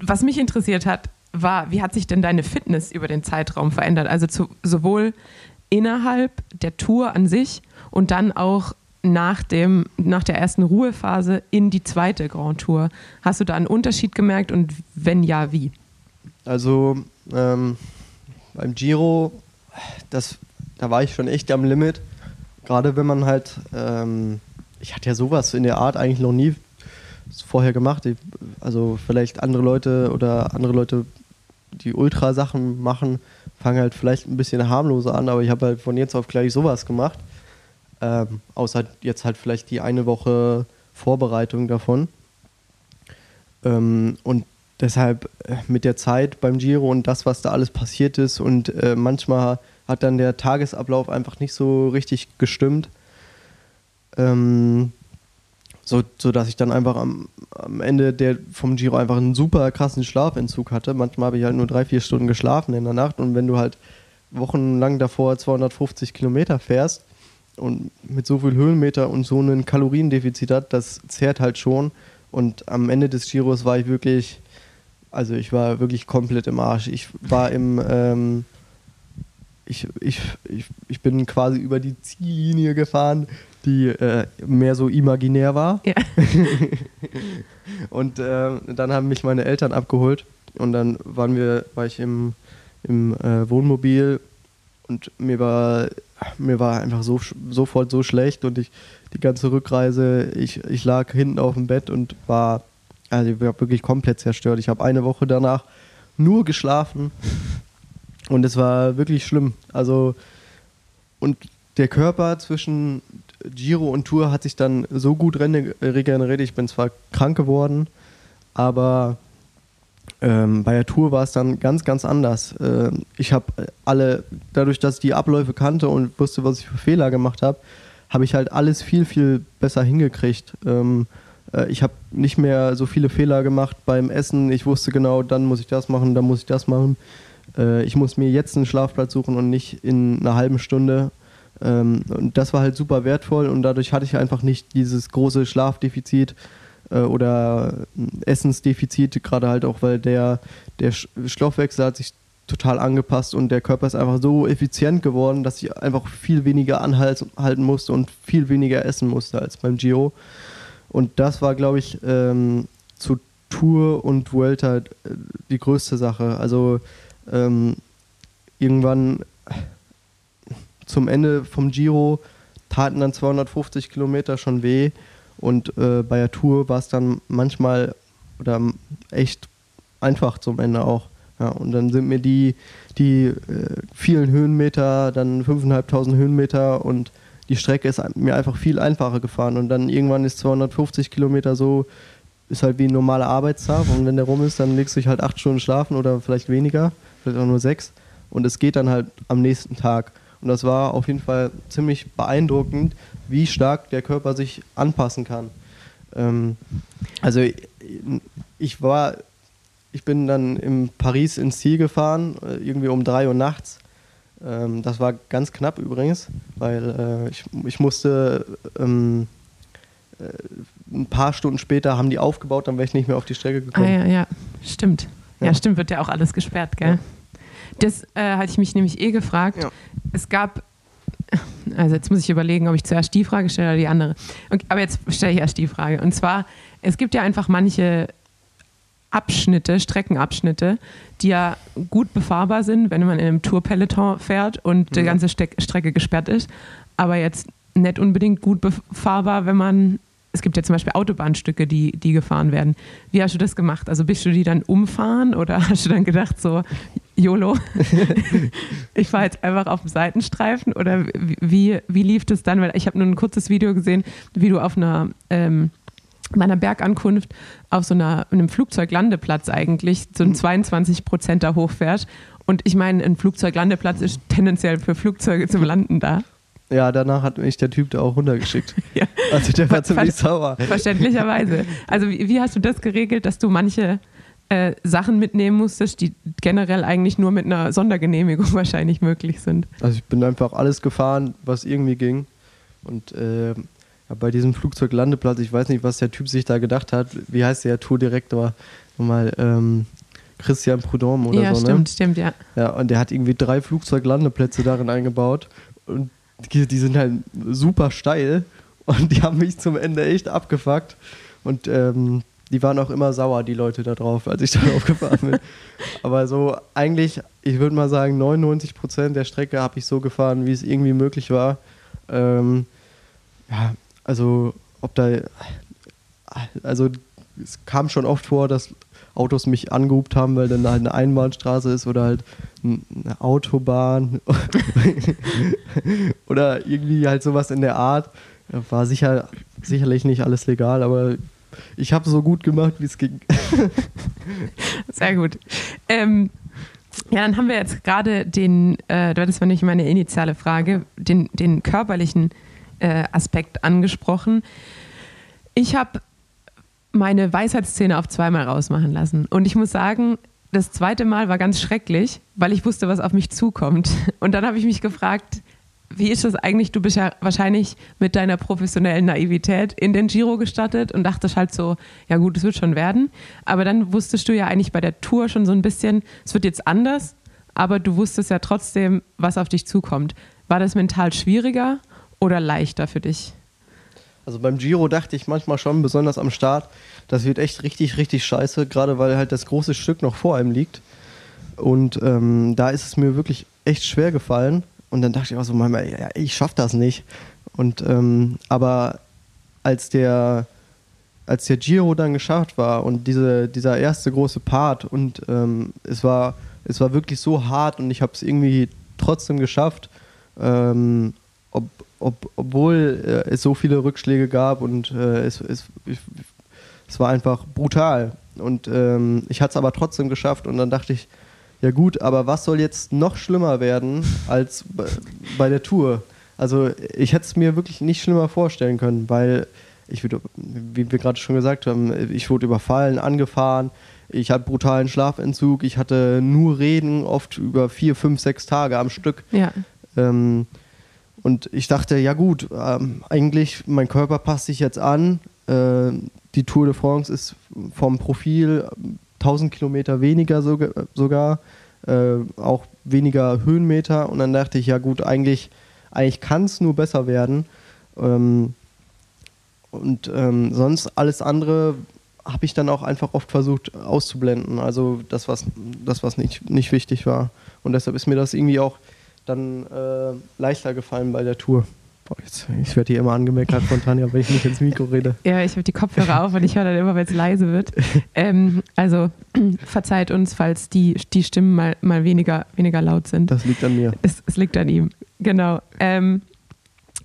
Was mich interessiert hat, war, wie hat sich denn deine Fitness über den Zeitraum verändert? Also sowohl innerhalb der Tour an sich und dann auch nach der ersten Ruhephase in die zweite Grand Tour. Hast du da einen Unterschied gemerkt und wenn ja, wie? Also beim Giro, da war ich schon echt am Limit. Gerade wenn man halt, ich hatte ja sowas in der Art eigentlich noch nie vorher gemacht. Also vielleicht andere Leute, die Ultra-Sachen machen, fangen halt vielleicht ein bisschen harmloser an, aber ich habe halt von jetzt auf gleich sowas gemacht. Außer jetzt halt vielleicht die eine Woche Vorbereitung davon. Und deshalb mit der Zeit beim Giro und das, was da alles passiert ist und manchmal hat dann der Tagesablauf einfach nicht so richtig gestimmt. So dass ich dann einfach am Ende vom Giro einfach einen super krassen Schlafentzug hatte. Manchmal habe ich halt nur 3-4 Stunden geschlafen in der Nacht und wenn du halt wochenlang davor 250 Kilometer fährst und mit so viel Höhenmeter und so einem Kaloriendefizit hat, das zehrt halt schon. Und am Ende des Giros war ich wirklich, also ich war wirklich komplett im Arsch. Ich war im, ich bin quasi über die Ziellinie gefahren, die mehr so imaginär war. Ja. Und dann haben mich meine Eltern abgeholt und dann war ich im Wohnmobil und mir war einfach sofort so schlecht und die ganze Rückreise, ich lag hinten auf dem Bett und war, also ich war wirklich komplett zerstört. Ich habe eine Woche danach nur geschlafen und es war wirklich schlimm. Also und der Körper zwischen Giro und Tour hat sich dann so gut regeneriert. Ich bin zwar krank geworden, aber bei der Tour war es dann ganz, ganz anders. Ich habe dadurch, dass ich die Abläufe kannte und wusste, was ich für Fehler gemacht habe, habe ich halt alles viel, viel besser hingekriegt. Ich habe nicht mehr so viele Fehler gemacht beim Essen. Ich wusste genau, dann muss ich das machen, dann muss ich das machen. Ich muss mir jetzt einen Schlafplatz suchen und nicht in einer halben Stunde. Und das war halt super wertvoll und dadurch hatte ich einfach nicht dieses große Schlafdefizit oder Essensdefizit, gerade halt auch, weil der Stoffwechsel hat sich total angepasst und der Körper ist einfach so effizient geworden, dass ich einfach viel weniger anhalten musste und viel weniger essen musste als beim Giro. Und das war, glaube ich, zu Tour und Vuelta die größte Sache. Also irgendwann zum Ende vom Giro taten dann 250 Kilometer schon weh. Und bei der Tour war es dann manchmal oder echt einfach zum Ende auch. Ja, und dann sind mir die vielen Höhenmeter, dann 5.500 Höhenmeter und die Strecke ist mir einfach viel einfacher gefahren. Und dann irgendwann ist 250 Kilometer so, ist halt wie ein normaler Arbeitstag. Und wenn der rum ist, dann legst du dich halt 8 Stunden schlafen oder vielleicht weniger, vielleicht auch nur 6. Und es geht dann halt am nächsten Tag. Und das war auf jeden Fall ziemlich beeindruckend, wie stark der Körper sich anpassen kann. Also ich bin dann in Paris ins Ziel gefahren, irgendwie um 3 Uhr nachts. Das war ganz knapp übrigens, weil ich musste ein paar Stunden später haben die aufgebaut, dann wäre ich nicht mehr auf die Strecke gekommen. Ah, ja, stimmt. Ja, stimmt, wird ja auch alles gesperrt, gell? Ja. Das hatte ich mich nämlich gefragt. Ja. Es gab, also jetzt muss ich überlegen, ob ich zuerst die Frage stelle oder die andere. Okay, aber jetzt stelle ich erst die Frage. Und zwar, es gibt ja einfach manche Abschnitte, Streckenabschnitte, die ja gut befahrbar sind, wenn man in einem Tour-Peloton fährt und die ganze Strecke gesperrt ist. Aber jetzt nicht unbedingt gut befahrbar, wenn man, es gibt ja zum Beispiel Autobahnstücke, die gefahren werden. Wie hast du das gemacht? Also bist du die dann umfahren oder hast du dann gedacht so, YOLO, ich fahre jetzt einfach auf dem Seitenstreifen oder wie lief das dann? Weil ich habe nur ein kurzes Video gesehen, wie du auf einer meiner Bergankunft auf so einem Flugzeuglandeplatz eigentlich so ein 22%er hochfährst und ich meine, ein Flugzeuglandeplatz ist tendenziell für Flugzeuge zum Landen da. Ja, danach hat mich der Typ da auch runtergeschickt. Ja. Also der war ziemlich sauer. Verständlicherweise. Also wie hast du das geregelt, dass du manche Sachen mitnehmen musstest, die generell eigentlich nur mit einer Sondergenehmigung wahrscheinlich möglich sind? Also ich bin einfach alles gefahren, was irgendwie ging. Und bei diesem Flugzeuglandeplatz, ich weiß nicht, was der Typ sich da gedacht hat. Wie heißt der Tourdirektor? Nochmal Christian Prudhomme oder ja, so, stimmt, ne? Ja, stimmt. Ja, und der hat irgendwie 3 Flugzeuglandeplätze darin eingebaut. Und die sind halt super steil. Und die haben mich zum Ende echt abgefuckt. Und die waren auch immer sauer, die Leute da drauf, als ich da drauf gefahren bin. Aber so eigentlich, ich würde mal sagen, 99% der Strecke habe ich so gefahren, wie es irgendwie möglich war. Ja, also es kam schon oft vor, dass Autos mich angehupt haben, weil dann halt eine Einbahnstraße ist oder halt eine Autobahn oder irgendwie halt sowas in der Art. War sicherlich nicht alles legal, aber ich habe so gut gemacht, wie es ging. Sehr gut. Ja, dann haben wir jetzt gerade das war nicht meine initiale Frage, den körperlichen Aspekt angesprochen. Ich habe meine Weisheitszähne auf 2-mal rausmachen lassen. Und ich muss sagen, das 2. Mal war ganz schrecklich, weil ich wusste, was auf mich zukommt. Und dann habe ich mich gefragt, Wie ist das eigentlich? Du bist ja wahrscheinlich mit deiner professionellen Naivität in den Giro gestartet und dachtest halt so, ja gut, es wird schon werden. Aber dann wusstest du ja eigentlich bei der Tour schon so ein bisschen, es wird jetzt anders, aber du wusstest ja trotzdem, was auf dich zukommt. War das mental schwieriger oder leichter für dich? Also beim Giro dachte ich manchmal schon, besonders am Start, das wird echt richtig, richtig scheiße, gerade weil halt das große Stück noch vor einem liegt. Und da ist es mir wirklich echt schwer gefallen. Und dann dachte ich auch so, manchmal, ja, ich schaff das nicht. Und aber als der Giro dann geschafft war und dieser erste große Part und es war wirklich so hart und ich habe es irgendwie trotzdem geschafft, obwohl es so viele Rückschläge gab und es war einfach brutal. Und ich hatte es aber trotzdem geschafft und dann dachte ich, ja gut, aber was soll jetzt noch schlimmer werden als bei der Tour? Also ich hätte es mir wirklich nicht schlimmer vorstellen können, weil ich, wie wir gerade schon gesagt haben, ich wurde überfallen, angefahren, ich hatte brutalen Schlafentzug, ich hatte nur Reden, oft über 4, 5, 6 Tage am Stück. Ja. Und ich dachte, ja gut, eigentlich mein Körper passt sich jetzt an, die Tour de France ist vom Profil 1000 Kilometer weniger sogar, auch weniger Höhenmeter. Und dann dachte ich, ja gut, eigentlich kann es nur besser werden. Sonst alles andere habe ich dann auch einfach oft versucht auszublenden. Also das, was nicht wichtig war. Und deshalb ist mir das irgendwie auch dann leichter gefallen bei der Tour. Ich werde hier immer angemeckert von Tanja, wenn ich nicht ins Mikro rede. Ja, ich habe die Kopfhörer auf und ich höre dann immer, wenn es leise wird. Also verzeiht uns, falls die Stimmen mal weniger laut sind. Das liegt an mir. Es liegt an ihm, genau.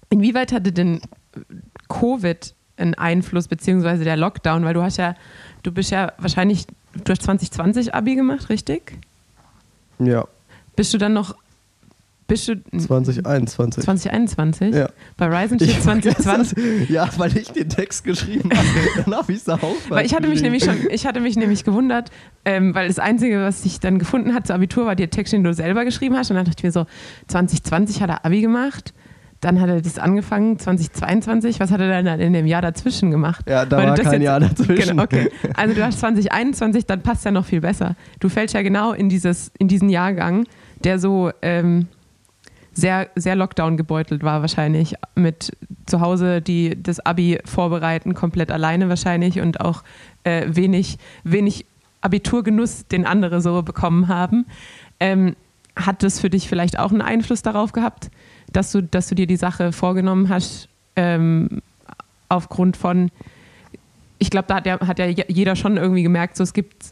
Inwieweit hatte denn Covid einen Einfluss, beziehungsweise der Lockdown? Weil du hast 2020 Abi gemacht, richtig? Ja. Bist du dann noch... 2021. 2021? Ja. Bei Ryzen steht 2020. Ja, weil ich den Text geschrieben habe. Dann habe ich es auch. Weil ich hatte mich nämlich gewundert, weil das Einzige, was ich dann gefunden hatte zur Abitur, war der Text, den du selber geschrieben hast. Und dann dachte ich mir so, 2020 hat er Abi gemacht, dann hat er das angefangen, 2022. Was hat er dann in dem Jahr dazwischen gemacht? Ja, da war kein Jahr dazwischen. Genau, okay. Also du hast 2021, dann passt ja noch viel besser. Du fällst ja genau in diesen Jahrgang, der so... sehr, sehr Lockdown gebeutelt war wahrscheinlich, mit zu Hause das Abi vorbereiten, komplett alleine wahrscheinlich und auch wenig Abiturgenuss, den andere so bekommen haben. Hat das für dich vielleicht auch einen Einfluss darauf gehabt, dass du dir die Sache vorgenommen hast, aufgrund von, ich glaube, da hat ja jeder schon irgendwie gemerkt, so es gibt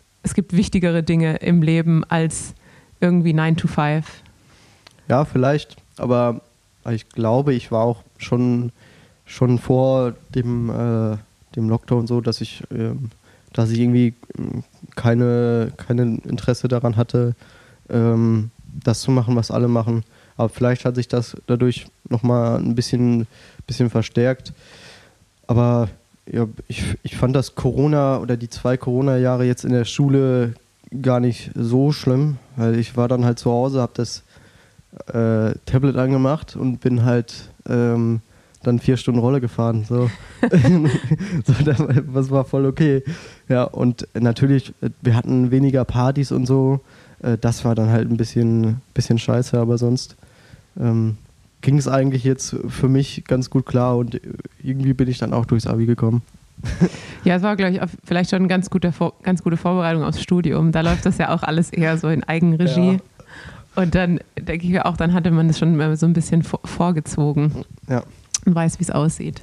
wichtigere Dinge im Leben als irgendwie 9 to 5. Ja, vielleicht, aber ich glaube, ich war auch schon vor dem Lockdown so, dass ich irgendwie kein Interesse daran hatte, das zu machen, was alle machen. Aber vielleicht hat sich das dadurch nochmal ein bisschen verstärkt. Aber ja, ich fand das Corona oder die 2 Corona-Jahre jetzt in der Schule gar nicht so schlimm, weil ich war dann halt zu Hause, habe das Tablet angemacht und bin halt dann 4 Stunden Rolle gefahren. So. Das war voll okay. Ja, und natürlich, wir hatten weniger Partys und so. Das war dann halt ein bisschen scheiße, aber sonst ging es eigentlich jetzt für mich ganz gut klar und irgendwie bin ich dann auch durchs Abi gekommen. Ja, es war, glaube ich, vielleicht schon eine ganz gute Vorbereitung aufs Studium. Da läuft das ja auch alles eher so in Eigenregie. Ja. Und dann denke ich auch, dann hatte man das schon so ein bisschen vorgezogen, ja, und weiß, wie es aussieht.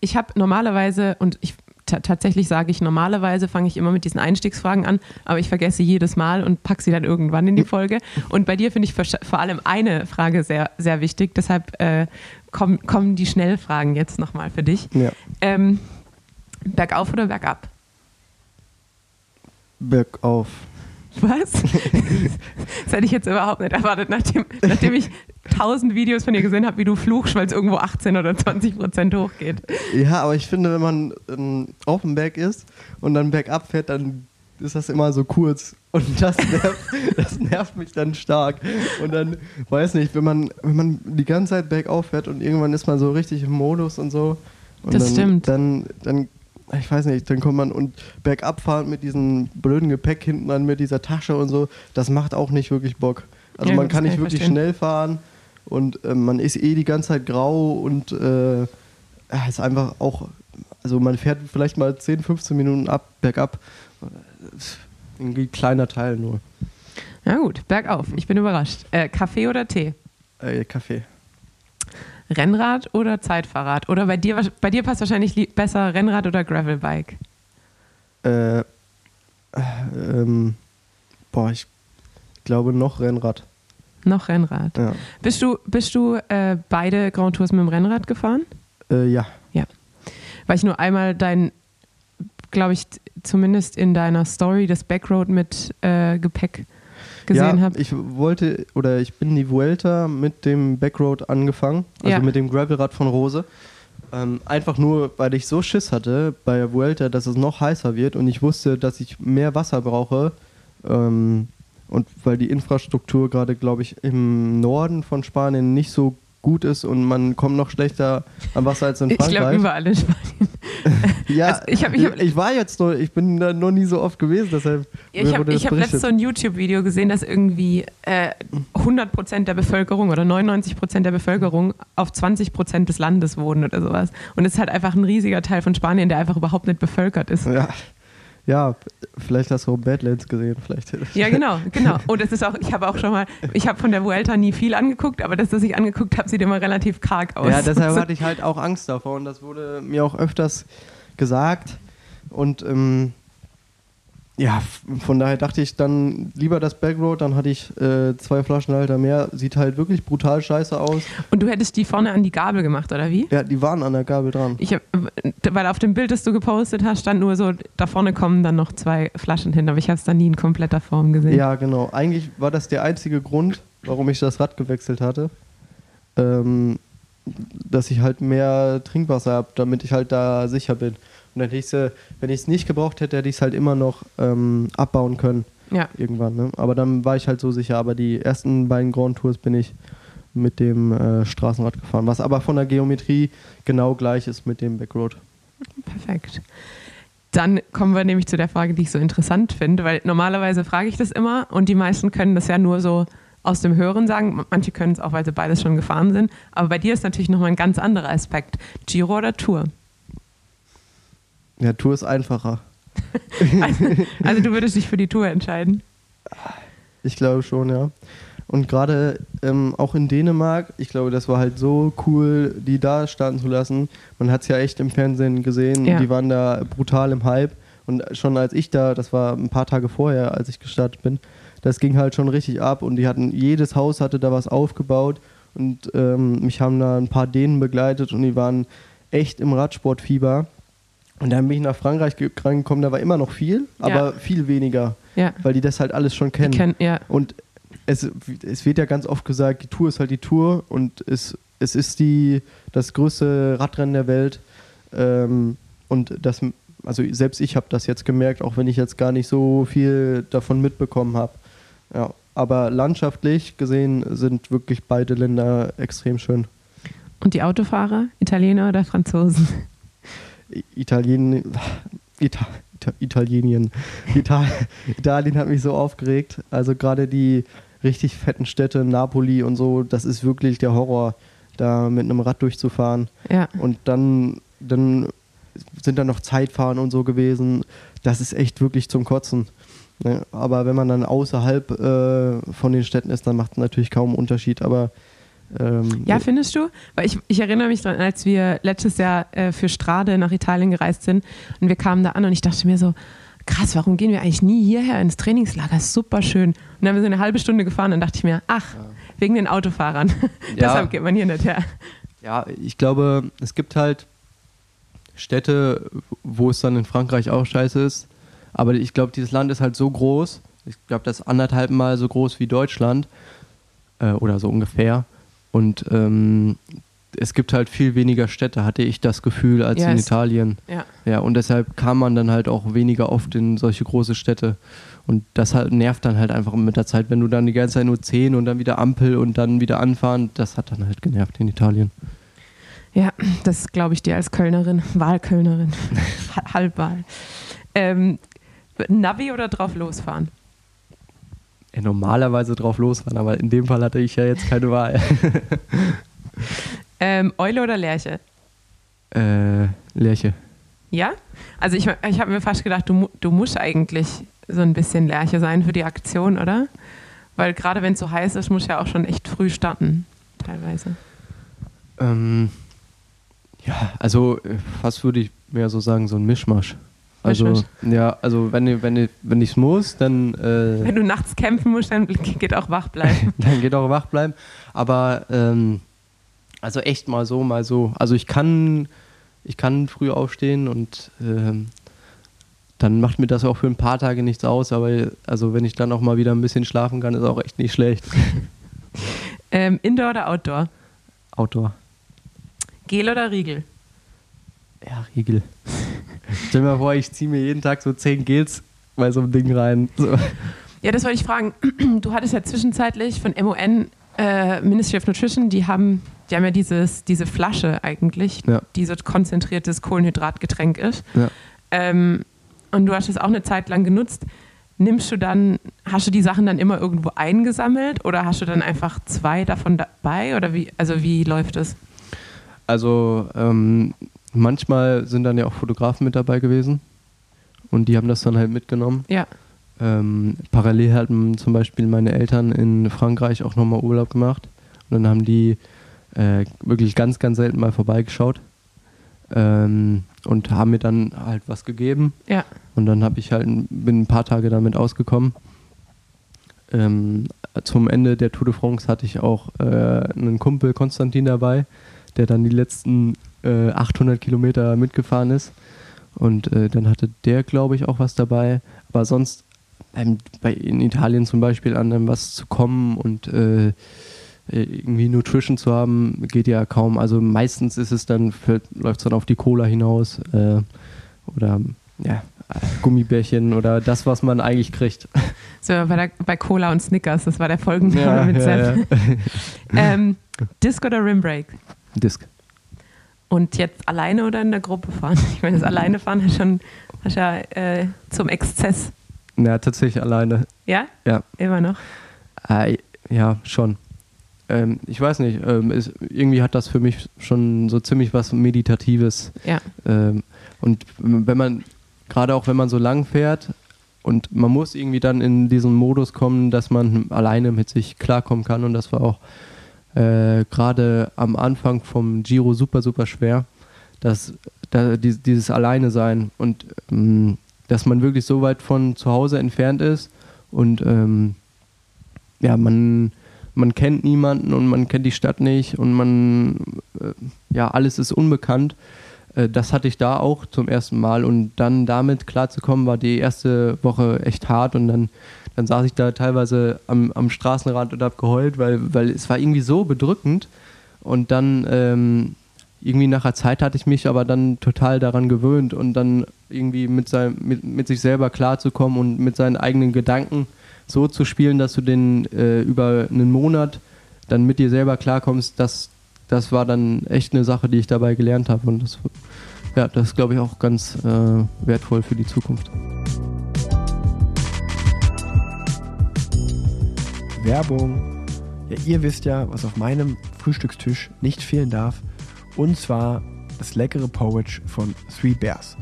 Ich habe normalerweise, und ich tatsächlich sage ich normalerweise, fange ich immer mit diesen Einstiegsfragen an, aber ich vergesse jedes Mal und packe sie dann irgendwann in die Folge. Und bei dir finde ich vor allem eine Frage sehr, sehr wichtig, deshalb kommen die Schnellfragen jetzt nochmal für dich. Ja. Bergauf oder bergab? Bergauf. Was? Das hätte ich jetzt überhaupt nicht erwartet, nachdem ich 1000 Videos von dir gesehen habe, wie du fluchst, weil es irgendwo 18% oder 20% hochgeht. Ja, aber ich finde, wenn man auf dem Berg ist und dann bergab fährt, dann ist das immer so kurz. Und das nervt mich dann stark. Und dann, weiß nicht, wenn man die ganze Zeit bergauf fährt und irgendwann ist man so richtig im Modus und so. Und das dann, stimmt. Dann, ich weiß nicht, dann kommt man und bergab fahren mit diesem blöden Gepäck hinten an, mit dieser Tasche und so. Das macht auch nicht wirklich Bock. Also ja, man kann nicht wirklich schnell fahren und man ist eh die ganze Zeit grau und ist einfach auch, also man fährt vielleicht mal 10, 15 Minuten bergab. Ein kleiner Teil nur. Na gut, bergauf. Ich bin überrascht. Kaffee oder Tee? Kaffee. Rennrad oder Zeitfahrrad? Oder bei dir passt wahrscheinlich besser Rennrad oder Gravelbike? Ich glaube noch Rennrad. Noch Rennrad. Ja. Bist du beide Grand Tours mit dem Rennrad gefahren? Ja. Ja. Weil ich nur einmal dein, glaube ich, zumindest in deiner Story das Backroad mit Gepäck gesehen habe. Ja, ich bin die Vuelta mit dem Backroad angefangen, also mit dem Gravelrad von Rose. Einfach nur, weil ich so Schiss hatte bei der Vuelta, dass es noch heißer wird und ich wusste, dass ich mehr Wasser brauche und weil die Infrastruktur gerade, glaube ich, im Norden von Spanien nicht so gut ist und man kommt noch schlechter am Wasser als in Frankreich. Ich glaube, überall in Spanien. Ja, also ich bin da noch nie so oft gewesen, deshalb. Ich habe letztens so ein YouTube-Video gesehen, dass irgendwie 100% der Bevölkerung oder 99% der Bevölkerung auf 20% des Landes wohnen oder sowas. Und es ist halt einfach ein riesiger Teil von Spanien, der einfach überhaupt nicht bevölkert ist. Ja, vielleicht hast du Badlands gesehen, vielleicht. Ja, genau. Und das ist auch, ich habe von der Vuelta nie viel angeguckt, aber das ich angeguckt habe, sieht immer relativ karg aus. Ja, deshalb hatte ich halt auch Angst davor und das wurde mir auch öfters gesagt. Und von daher dachte ich dann lieber das Backroad, dann hatte ich 2 Flaschenhalter mehr, sieht halt wirklich brutal scheiße aus. Und du hättest die vorne an die Gabel gemacht, oder wie? Ja, die waren an der Gabel dran. Weil auf dem Bild, das du gepostet hast, stand nur so, da vorne kommen dann noch 2 Flaschen hin, aber ich habe es dann nie in kompletter Form gesehen. Ja, genau. Eigentlich war das der einzige Grund, warum ich das Rad gewechselt hatte, dass ich halt mehr Trinkwasser habe, damit ich halt da sicher bin. Und dann hätte ich sie, wenn ich es nicht gebraucht hätte, hätte ich es halt immer noch abbauen können. Ja. Irgendwann. Ne? Aber dann war ich halt so sicher. Aber die ersten beiden Grand Tours bin ich mit dem Straßenrad gefahren. Was aber von der Geometrie genau gleich ist mit dem Backroad. Perfekt. Dann kommen wir nämlich zu der Frage, die ich so interessant finde. Weil normalerweise frage ich das immer und die meisten können das ja nur so aus dem Hören sagen. Manche können es auch, weil sie beides schon gefahren sind. Aber bei dir ist natürlich nochmal ein ganz anderer Aspekt. Giro oder Tour? Ja, Tour ist einfacher. Also du würdest dich für die Tour entscheiden? Ich glaube schon, ja. Und gerade auch in Dänemark, ich glaube, das war halt so cool, die da starten zu lassen. Man hat es ja echt im Fernsehen gesehen, ja. Die waren da brutal im Hype. Und schon als ich da, das war ein paar Tage vorher, als ich gestartet bin, das ging halt schon richtig ab und jedes Haus hatte da was aufgebaut und mich haben da ein paar Dänen begleitet und die waren echt im Radsportfieber. Und dann bin ich nach Frankreich reingekommen, da war immer noch viel, aber viel weniger, weil die das halt alles schon kennen. Und es wird ja ganz oft gesagt, die Tour ist halt die Tour und es ist das größte Radrennen der Welt. Und das, also selbst ich habe das jetzt gemerkt, auch wenn ich jetzt gar nicht so viel davon mitbekommen habe. Ja, aber landschaftlich gesehen sind wirklich beide Länder extrem schön. Und die Autofahrer, Italiener oder Franzosen? Italien hat mich so aufgeregt. Also gerade die richtig fetten Städte, Napoli und so, das ist wirklich der Horror, da mit einem Rad durchzufahren. Ja. Und dann sind da noch Zeitfahren und so gewesen. Das ist echt wirklich zum Kotzen. Ne? Aber wenn man dann außerhalb von den Städten ist, dann macht es natürlich kaum einen Unterschied. Aber ja, findest du? Weil ich erinnere mich daran, als wir letztes Jahr für Strade nach Italien gereist sind und wir kamen da an und ich dachte mir so, krass, warum gehen wir eigentlich nie hierher ins Trainingslager? Super schön. Und dann haben wir so eine halbe Stunde gefahren und dachte ich mir, wegen den Autofahrern. Deshalb geht man hier nicht her. Ja, ich glaube, es gibt halt Städte, wo es dann in Frankreich auch scheiße ist, aber ich glaube, dieses Land ist halt so groß, ich glaube, das ist anderthalb Mal so groß wie Deutschland oder so ungefähr. Und es gibt halt viel weniger Städte, hatte ich das Gefühl, als in Italien. Ja. Ja, und deshalb kam man dann halt auch weniger oft in solche große Städte. Und das halt nervt dann halt einfach mit der Zeit, wenn du dann die ganze Zeit nur 10 und dann wieder Ampel und dann wieder anfahren, das hat dann halt genervt in Italien. Ja, das glaube ich dir als Kölnerin, Wahlkölnerin, Halbwahl. Navi oder drauf losfahren? Ja, normalerweise drauf losfahren, aber in dem Fall hatte ich ja jetzt keine Wahl. Eule oder Lerche? Lerche. Ja? Also ich habe mir fast gedacht, du musst eigentlich so ein bisschen Lerche sein für die Aktion, oder? Weil gerade wenn es so heiß ist, musst du ja auch schon echt früh starten, teilweise. Ja, also fast würde ich mehr so sagen, so ein Mischmasch. Also, ja, also wenn ich es muss, dann... wenn du nachts kämpfen musst, dann geht auch wach bleiben. Dann geht auch wach bleiben, aber also echt mal so, mal so. Also ich kann früh aufstehen und dann macht mir das auch für ein paar Tage nichts aus, aber also wenn ich dann auch mal wieder ein bisschen schlafen kann, ist auch echt nicht schlecht. Indoor oder Outdoor? Outdoor. Gel oder Riegel? Ja, Riegel. Stell dir mal vor, ich ziehe mir jeden Tag so 10 Gels bei so einem Ding rein. So. Ja, das wollte ich fragen. Du hattest ja zwischenzeitlich von MON, Ministry of Nutrition, die haben ja diese Flasche eigentlich, ja, die so konzentriertes Kohlenhydratgetränk ist. Ja. Und du hast es auch eine Zeit lang genutzt. Hast du die Sachen dann immer irgendwo eingesammelt oder hast du dann einfach 2 davon dabei? Oder wie läuft das? Also manchmal sind dann ja auch Fotografen mit dabei gewesen und die haben das dann halt mitgenommen. Ja. Parallel hatten zum Beispiel meine Eltern in Frankreich auch nochmal Urlaub gemacht und dann haben die wirklich ganz, ganz selten mal vorbeigeschaut und haben mir dann halt was gegeben. Ja. Und dann bin ein paar Tage damit ausgekommen. Zum Ende der Tour de France hatte ich auch einen Kumpel, Konstantin, dabei, der dann die letzten 800 Kilometer mitgefahren ist. Und dann hatte der, glaube ich, auch was dabei. Aber sonst in Italien zum Beispiel an einem was zu kommen und irgendwie Nutrition zu haben, geht ja kaum. Also meistens ist es dann, läuft es dann auf die Cola hinaus oder ja, Gummibärchen oder das, was man eigentlich kriegt. So, bei Cola und Snickers, das war der folgende mit Sepp. Ja. Disc oder Rimbrake? Disc. Und jetzt alleine oder in der Gruppe fahren? Ich meine, das alleine fahren ist schon zum Exzess. Ja, tatsächlich alleine. Ja? Ja. Immer noch? Ja, schon. Ich weiß nicht, irgendwie hat das für mich schon so ziemlich was Meditatives. Ja. Und gerade auch wenn man so lang fährt und man muss irgendwie dann in diesen Modus kommen, dass man alleine mit sich klarkommen kann, und das war auch gerade am Anfang vom Giro super, super schwer, dieses Alleine-Sein und dass man wirklich so weit von zu Hause entfernt ist und man kennt niemanden und man kennt die Stadt nicht und alles ist unbekannt. Das hatte ich da auch zum ersten Mal, und dann damit klarzukommen, war die erste Woche echt hart, und dann saß ich da teilweise am Straßenrand und habe geheult, weil es war irgendwie so bedrückend, und dann irgendwie nach einer Zeit hatte ich mich aber dann total daran gewöhnt und dann irgendwie mit sich selber klarzukommen und mit seinen eigenen Gedanken so zu spielen, dass du den über einen Monat dann mit dir selber klarkommst, das war dann echt eine Sache, die ich dabei gelernt habe, und das ist, glaube ich, auch ganz wertvoll für die Zukunft. Werbung. Ja, ihr wisst ja, was auf meinem Frühstückstisch nicht fehlen darf, und zwar das leckere Porridge von Three Bears.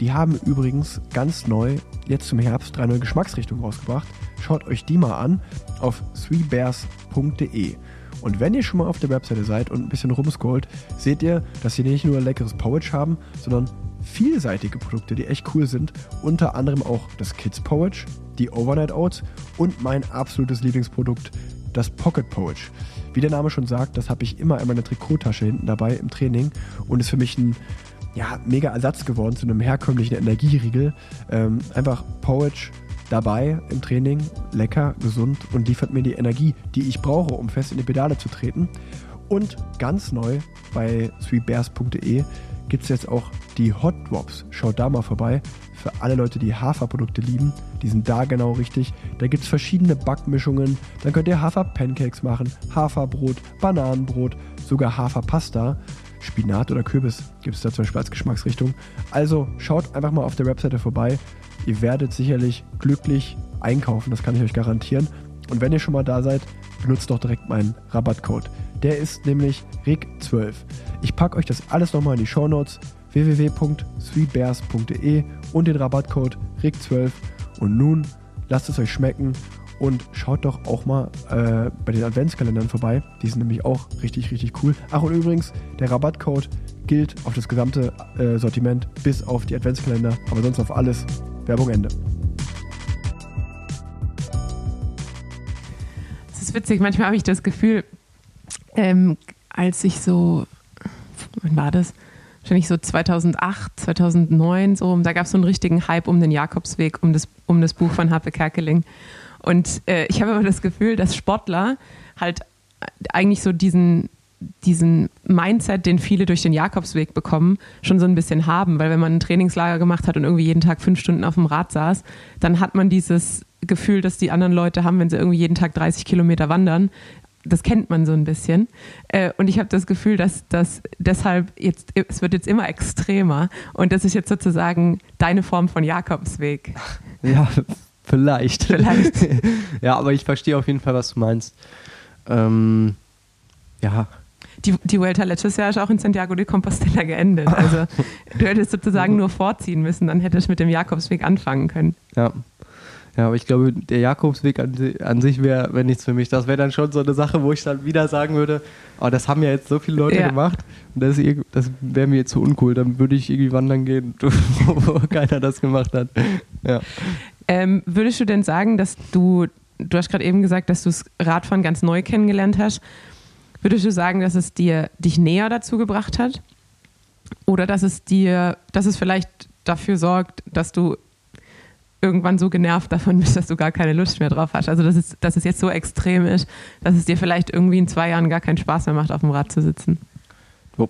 Die haben übrigens ganz neu jetzt zum Herbst 3 neue Geschmacksrichtungen rausgebracht. Schaut euch die mal an auf threebears.de. Und wenn ihr schon mal auf der Webseite seid und ein bisschen rumscrollt, seht ihr, dass sie nicht nur leckeres Porridge haben, sondern vielseitige Produkte, die echt cool sind. Unter anderem auch das Kids Porridge, die Overnight Oats und mein absolutes Lieblingsprodukt, das Pocket Porridge. Wie der Name schon sagt, das habe ich immer in meiner Trikottasche hinten dabei im Training und ist für mich ein mega Ersatz geworden zu einem herkömmlichen Energieriegel. Einfach Porridge dabei im Training, lecker, gesund und liefert mir die Energie, die ich brauche, um fest in die Pedale zu treten. Und ganz neu bei threebears.de gibt es jetzt auch die Hot Drops. Schaut da mal vorbei. Für alle Leute, die Haferprodukte lieben, die sind da genau richtig. Da gibt es verschiedene Backmischungen. Dann könnt ihr Haferpancakes machen, Haferbrot, Bananenbrot, sogar Haferpasta. Spinat oder Kürbis gibt es da zum Beispiel als Geschmacksrichtung. Also schaut einfach mal auf der Webseite vorbei. Ihr werdet sicherlich glücklich einkaufen, das kann ich euch garantieren. Und wenn ihr schon mal da seid, benutzt doch direkt meinen Rabattcode. Der ist nämlich RIC12. Ich packe euch das alles nochmal in die Shownotes. www.threebears.de und den Rabattcode RIC12. Und nun lasst es euch schmecken und schaut doch auch mal bei den Adventskalendern vorbei. Die sind nämlich auch richtig, richtig cool. Ach, und übrigens, der Rabattcode gilt auf das gesamte Sortiment bis auf die Adventskalender, aber sonst auf alles. Werbung Ende. Es ist witzig, manchmal habe ich das Gefühl, als ich so, wann war das? Wahrscheinlich so 2008, 2009, so, da gab es so einen richtigen Hype um den Jakobsweg, um das Buch von Happe Kerkeling. Und ich habe immer das Gefühl, dass Sportler halt eigentlich so diesen Mindset, den viele durch den Jakobsweg bekommen, schon so ein bisschen haben. Weil wenn man ein Trainingslager gemacht hat und irgendwie jeden Tag 5 Stunden auf dem Rad saß, dann hat man dieses Gefühl, dass die anderen Leute haben, wenn sie irgendwie jeden Tag 30 Kilometer wandern. Das kennt man so ein bisschen. Und ich habe das Gefühl, dass deshalb jetzt, es wird jetzt immer extremer. Und das ist jetzt sozusagen deine Form von Jakobsweg. Ja, vielleicht. Ja, aber ich verstehe auf jeden Fall, was du meinst. Ja. Die Vuelta letztes Jahr ist auch in Santiago de Compostela geendet. Also du hättest sozusagen nur vorziehen müssen, dann hättest du mit dem Jakobsweg anfangen können. Ja, aber ich glaube, der Jakobsweg an sich wäre, wenn nichts für mich, das wäre dann schon so eine Sache, wo ich dann wieder sagen würde, oh, das haben ja jetzt so viele Leute gemacht und das wäre mir jetzt so uncool, dann würde ich irgendwie wandern gehen, wo keiner das gemacht hat. Ja. Würdest du denn sagen, dass du hast gerade eben gesagt, dass du das Radfahren ganz neu kennengelernt hast, würdest du sagen, dass es dich näher dazu gebracht hat oder dass es vielleicht dafür sorgt, dass du irgendwann so genervt davon bist, dass du gar keine Lust mehr drauf hast. Also dass es jetzt so extrem ist, dass es dir vielleicht irgendwie in 2 Jahren gar keinen Spaß mehr macht, auf dem Rad zu sitzen.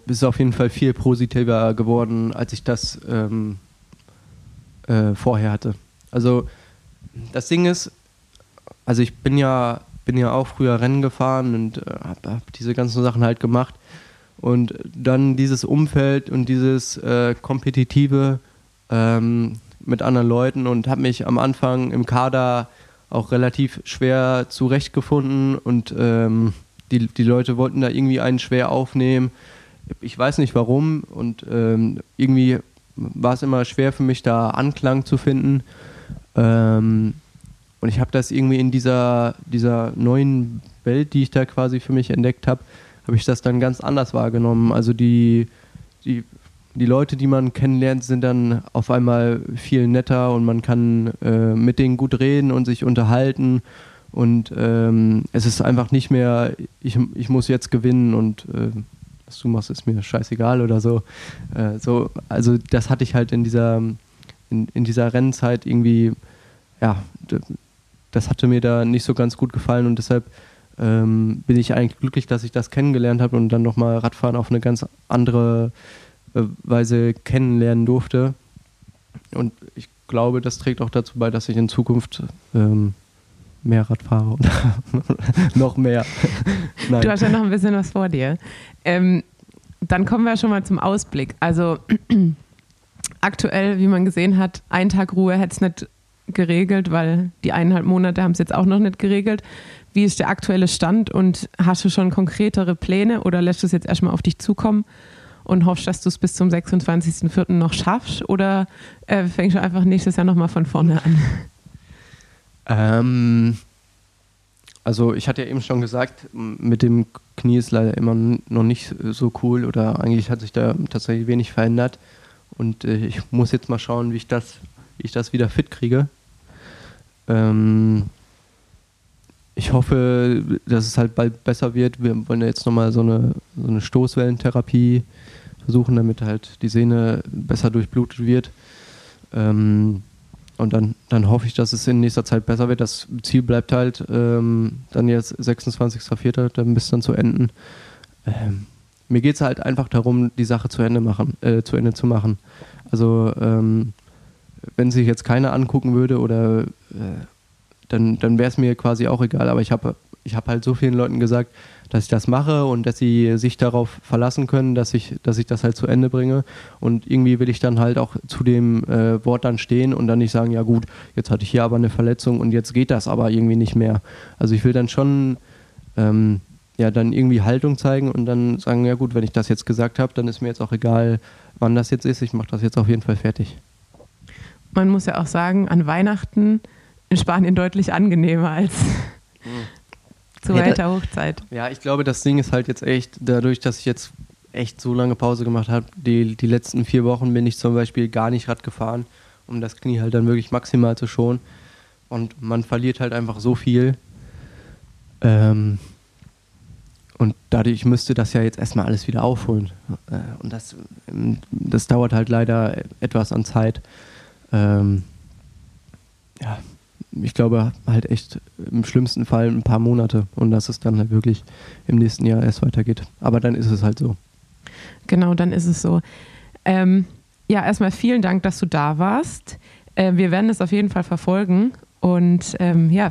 Es ist auf jeden Fall viel positiver geworden, als ich das vorher hatte. Also das Ding ist, also ich bin ja auch früher Rennen gefahren und hab diese ganzen Sachen halt gemacht. Und dann dieses Umfeld und dieses kompetitive mit anderen Leuten und habe mich am Anfang im Kader auch relativ schwer zurechtgefunden und die Leute wollten da irgendwie einen schwer aufnehmen. Ich weiß nicht warum und irgendwie war es immer schwer für mich, da Anklang zu finden. Und ich habe das irgendwie in dieser neuen Welt, die ich da quasi für mich entdeckt habe, habe ich das dann ganz anders wahrgenommen. Also die Leute, die man kennenlernt, sind dann auf einmal viel netter und man kann mit denen gut reden und sich unterhalten und es ist einfach nicht mehr, ich muss jetzt gewinnen und was du machst, ist mir scheißegal oder so. So, also das hatte ich halt in dieser Rennzeit irgendwie, ja, das hatte mir da nicht so ganz gut gefallen und deshalb bin ich eigentlich glücklich, dass ich das kennengelernt habe und dann nochmal Radfahren auf eine ganz andere Weise kennenlernen durfte. Und ich glaube, das trägt auch dazu bei, dass ich in Zukunft mehr Rad fahre und noch mehr. Nein. Du hast ja noch ein bisschen was vor dir. Dann kommen wir schon mal zum Ausblick. Also aktuell, wie man gesehen hat, einen Tag Ruhe hätte es nicht geregelt, weil die 1,5 Monate haben es jetzt auch noch nicht geregelt. Wie ist der aktuelle Stand und hast du schon konkretere Pläne oder lässt du es jetzt erstmal auf dich zukommen? Und hoffst, dass du es bis zum 26.04. noch schaffst? Oder fängst du einfach nächstes Jahr nochmal von vorne an? Also ich hatte ja eben schon gesagt, mit dem Knie ist leider immer noch nicht so cool. Oder eigentlich hat sich da tatsächlich wenig verändert. Und ich muss jetzt mal schauen, wie ich das wieder fit kriege. Ich hoffe, dass es halt bald besser wird. Wir wollen ja jetzt nochmal so eine Stoßwellentherapie versuchen, damit halt die Sehne besser durchblutet wird. Und dann hoffe ich, dass es in nächster Zeit besser wird. Das Ziel bleibt halt dann jetzt 26.04. dann bis dann zu enden. mir geht es halt einfach darum, die Sache zu Ende zu machen. Also wenn sich jetzt keiner angucken würde oder dann wäre es mir quasi auch egal, aber ich habe halt so vielen Leuten gesagt, dass ich das mache und dass sie sich darauf verlassen können, dass ich das halt zu Ende bringe. Und irgendwie will ich dann halt auch zu dem Wort dann stehen und dann nicht sagen, ja gut, jetzt hatte ich hier aber eine Verletzung und jetzt geht das aber irgendwie nicht mehr. Also ich will dann schon dann irgendwie Haltung zeigen und dann sagen, ja gut, wenn ich das jetzt gesagt habe, dann ist mir jetzt auch egal, wann das jetzt ist. Ich mache das jetzt auf jeden Fall fertig. Man muss ja auch sagen, an Weihnachten in Spanien deutlich angenehmer als... Zu weiter Hochzeit. Ja, ich glaube, das Ding ist halt jetzt echt, dadurch, dass ich jetzt echt so lange Pause gemacht habe, die letzten 4 Wochen bin ich zum Beispiel gar nicht Rad gefahren, um das Knie halt dann wirklich maximal zu schonen. Und man verliert halt einfach so viel. Und dadurch müsste das ja jetzt erstmal alles wieder aufholen. Und das dauert halt leider etwas an Zeit. Ich glaube halt echt im schlimmsten Fall ein paar Monate und dass es dann halt wirklich im nächsten Jahr erst weitergeht. Aber dann ist es halt so. Genau, dann ist es so. Erstmal vielen Dank, dass du da warst. Wir werden es auf jeden Fall verfolgen und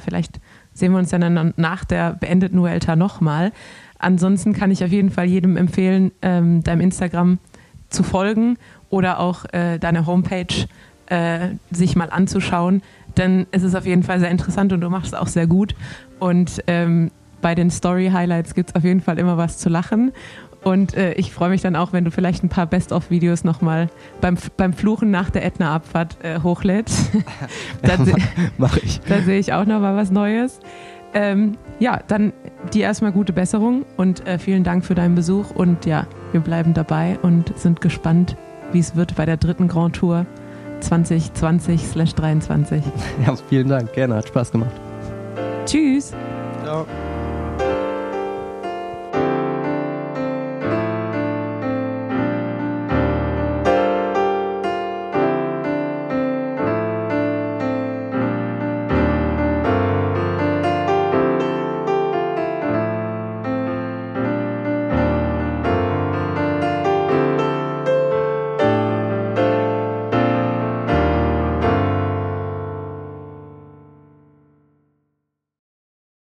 vielleicht sehen wir uns ja dann nach der beendeten Vuelta nochmal. Ansonsten kann ich auf jeden Fall jedem empfehlen, deinem Instagram zu folgen oder auch deine Homepage sich mal anzuschauen. Denn es ist auf jeden Fall sehr interessant und du machst es auch sehr gut. Und bei den Story-Highlights gibt es auf jeden Fall immer was zu lachen. Und ich freue mich dann auch, wenn du vielleicht ein paar Best-of-Videos nochmal beim Fluchen nach der Ätna-Abfahrt hochlädst. Ja, mach ich. Da sehe ich auch nochmal was Neues. Dann dir erstmal gute Besserung und vielen Dank für deinen Besuch. Und ja, wir bleiben dabei und sind gespannt, wie es wird bei der 3. Grand Tour 2020/23. Ja, vielen Dank. Gerne. Hat Spaß gemacht. Tschüss. Ciao.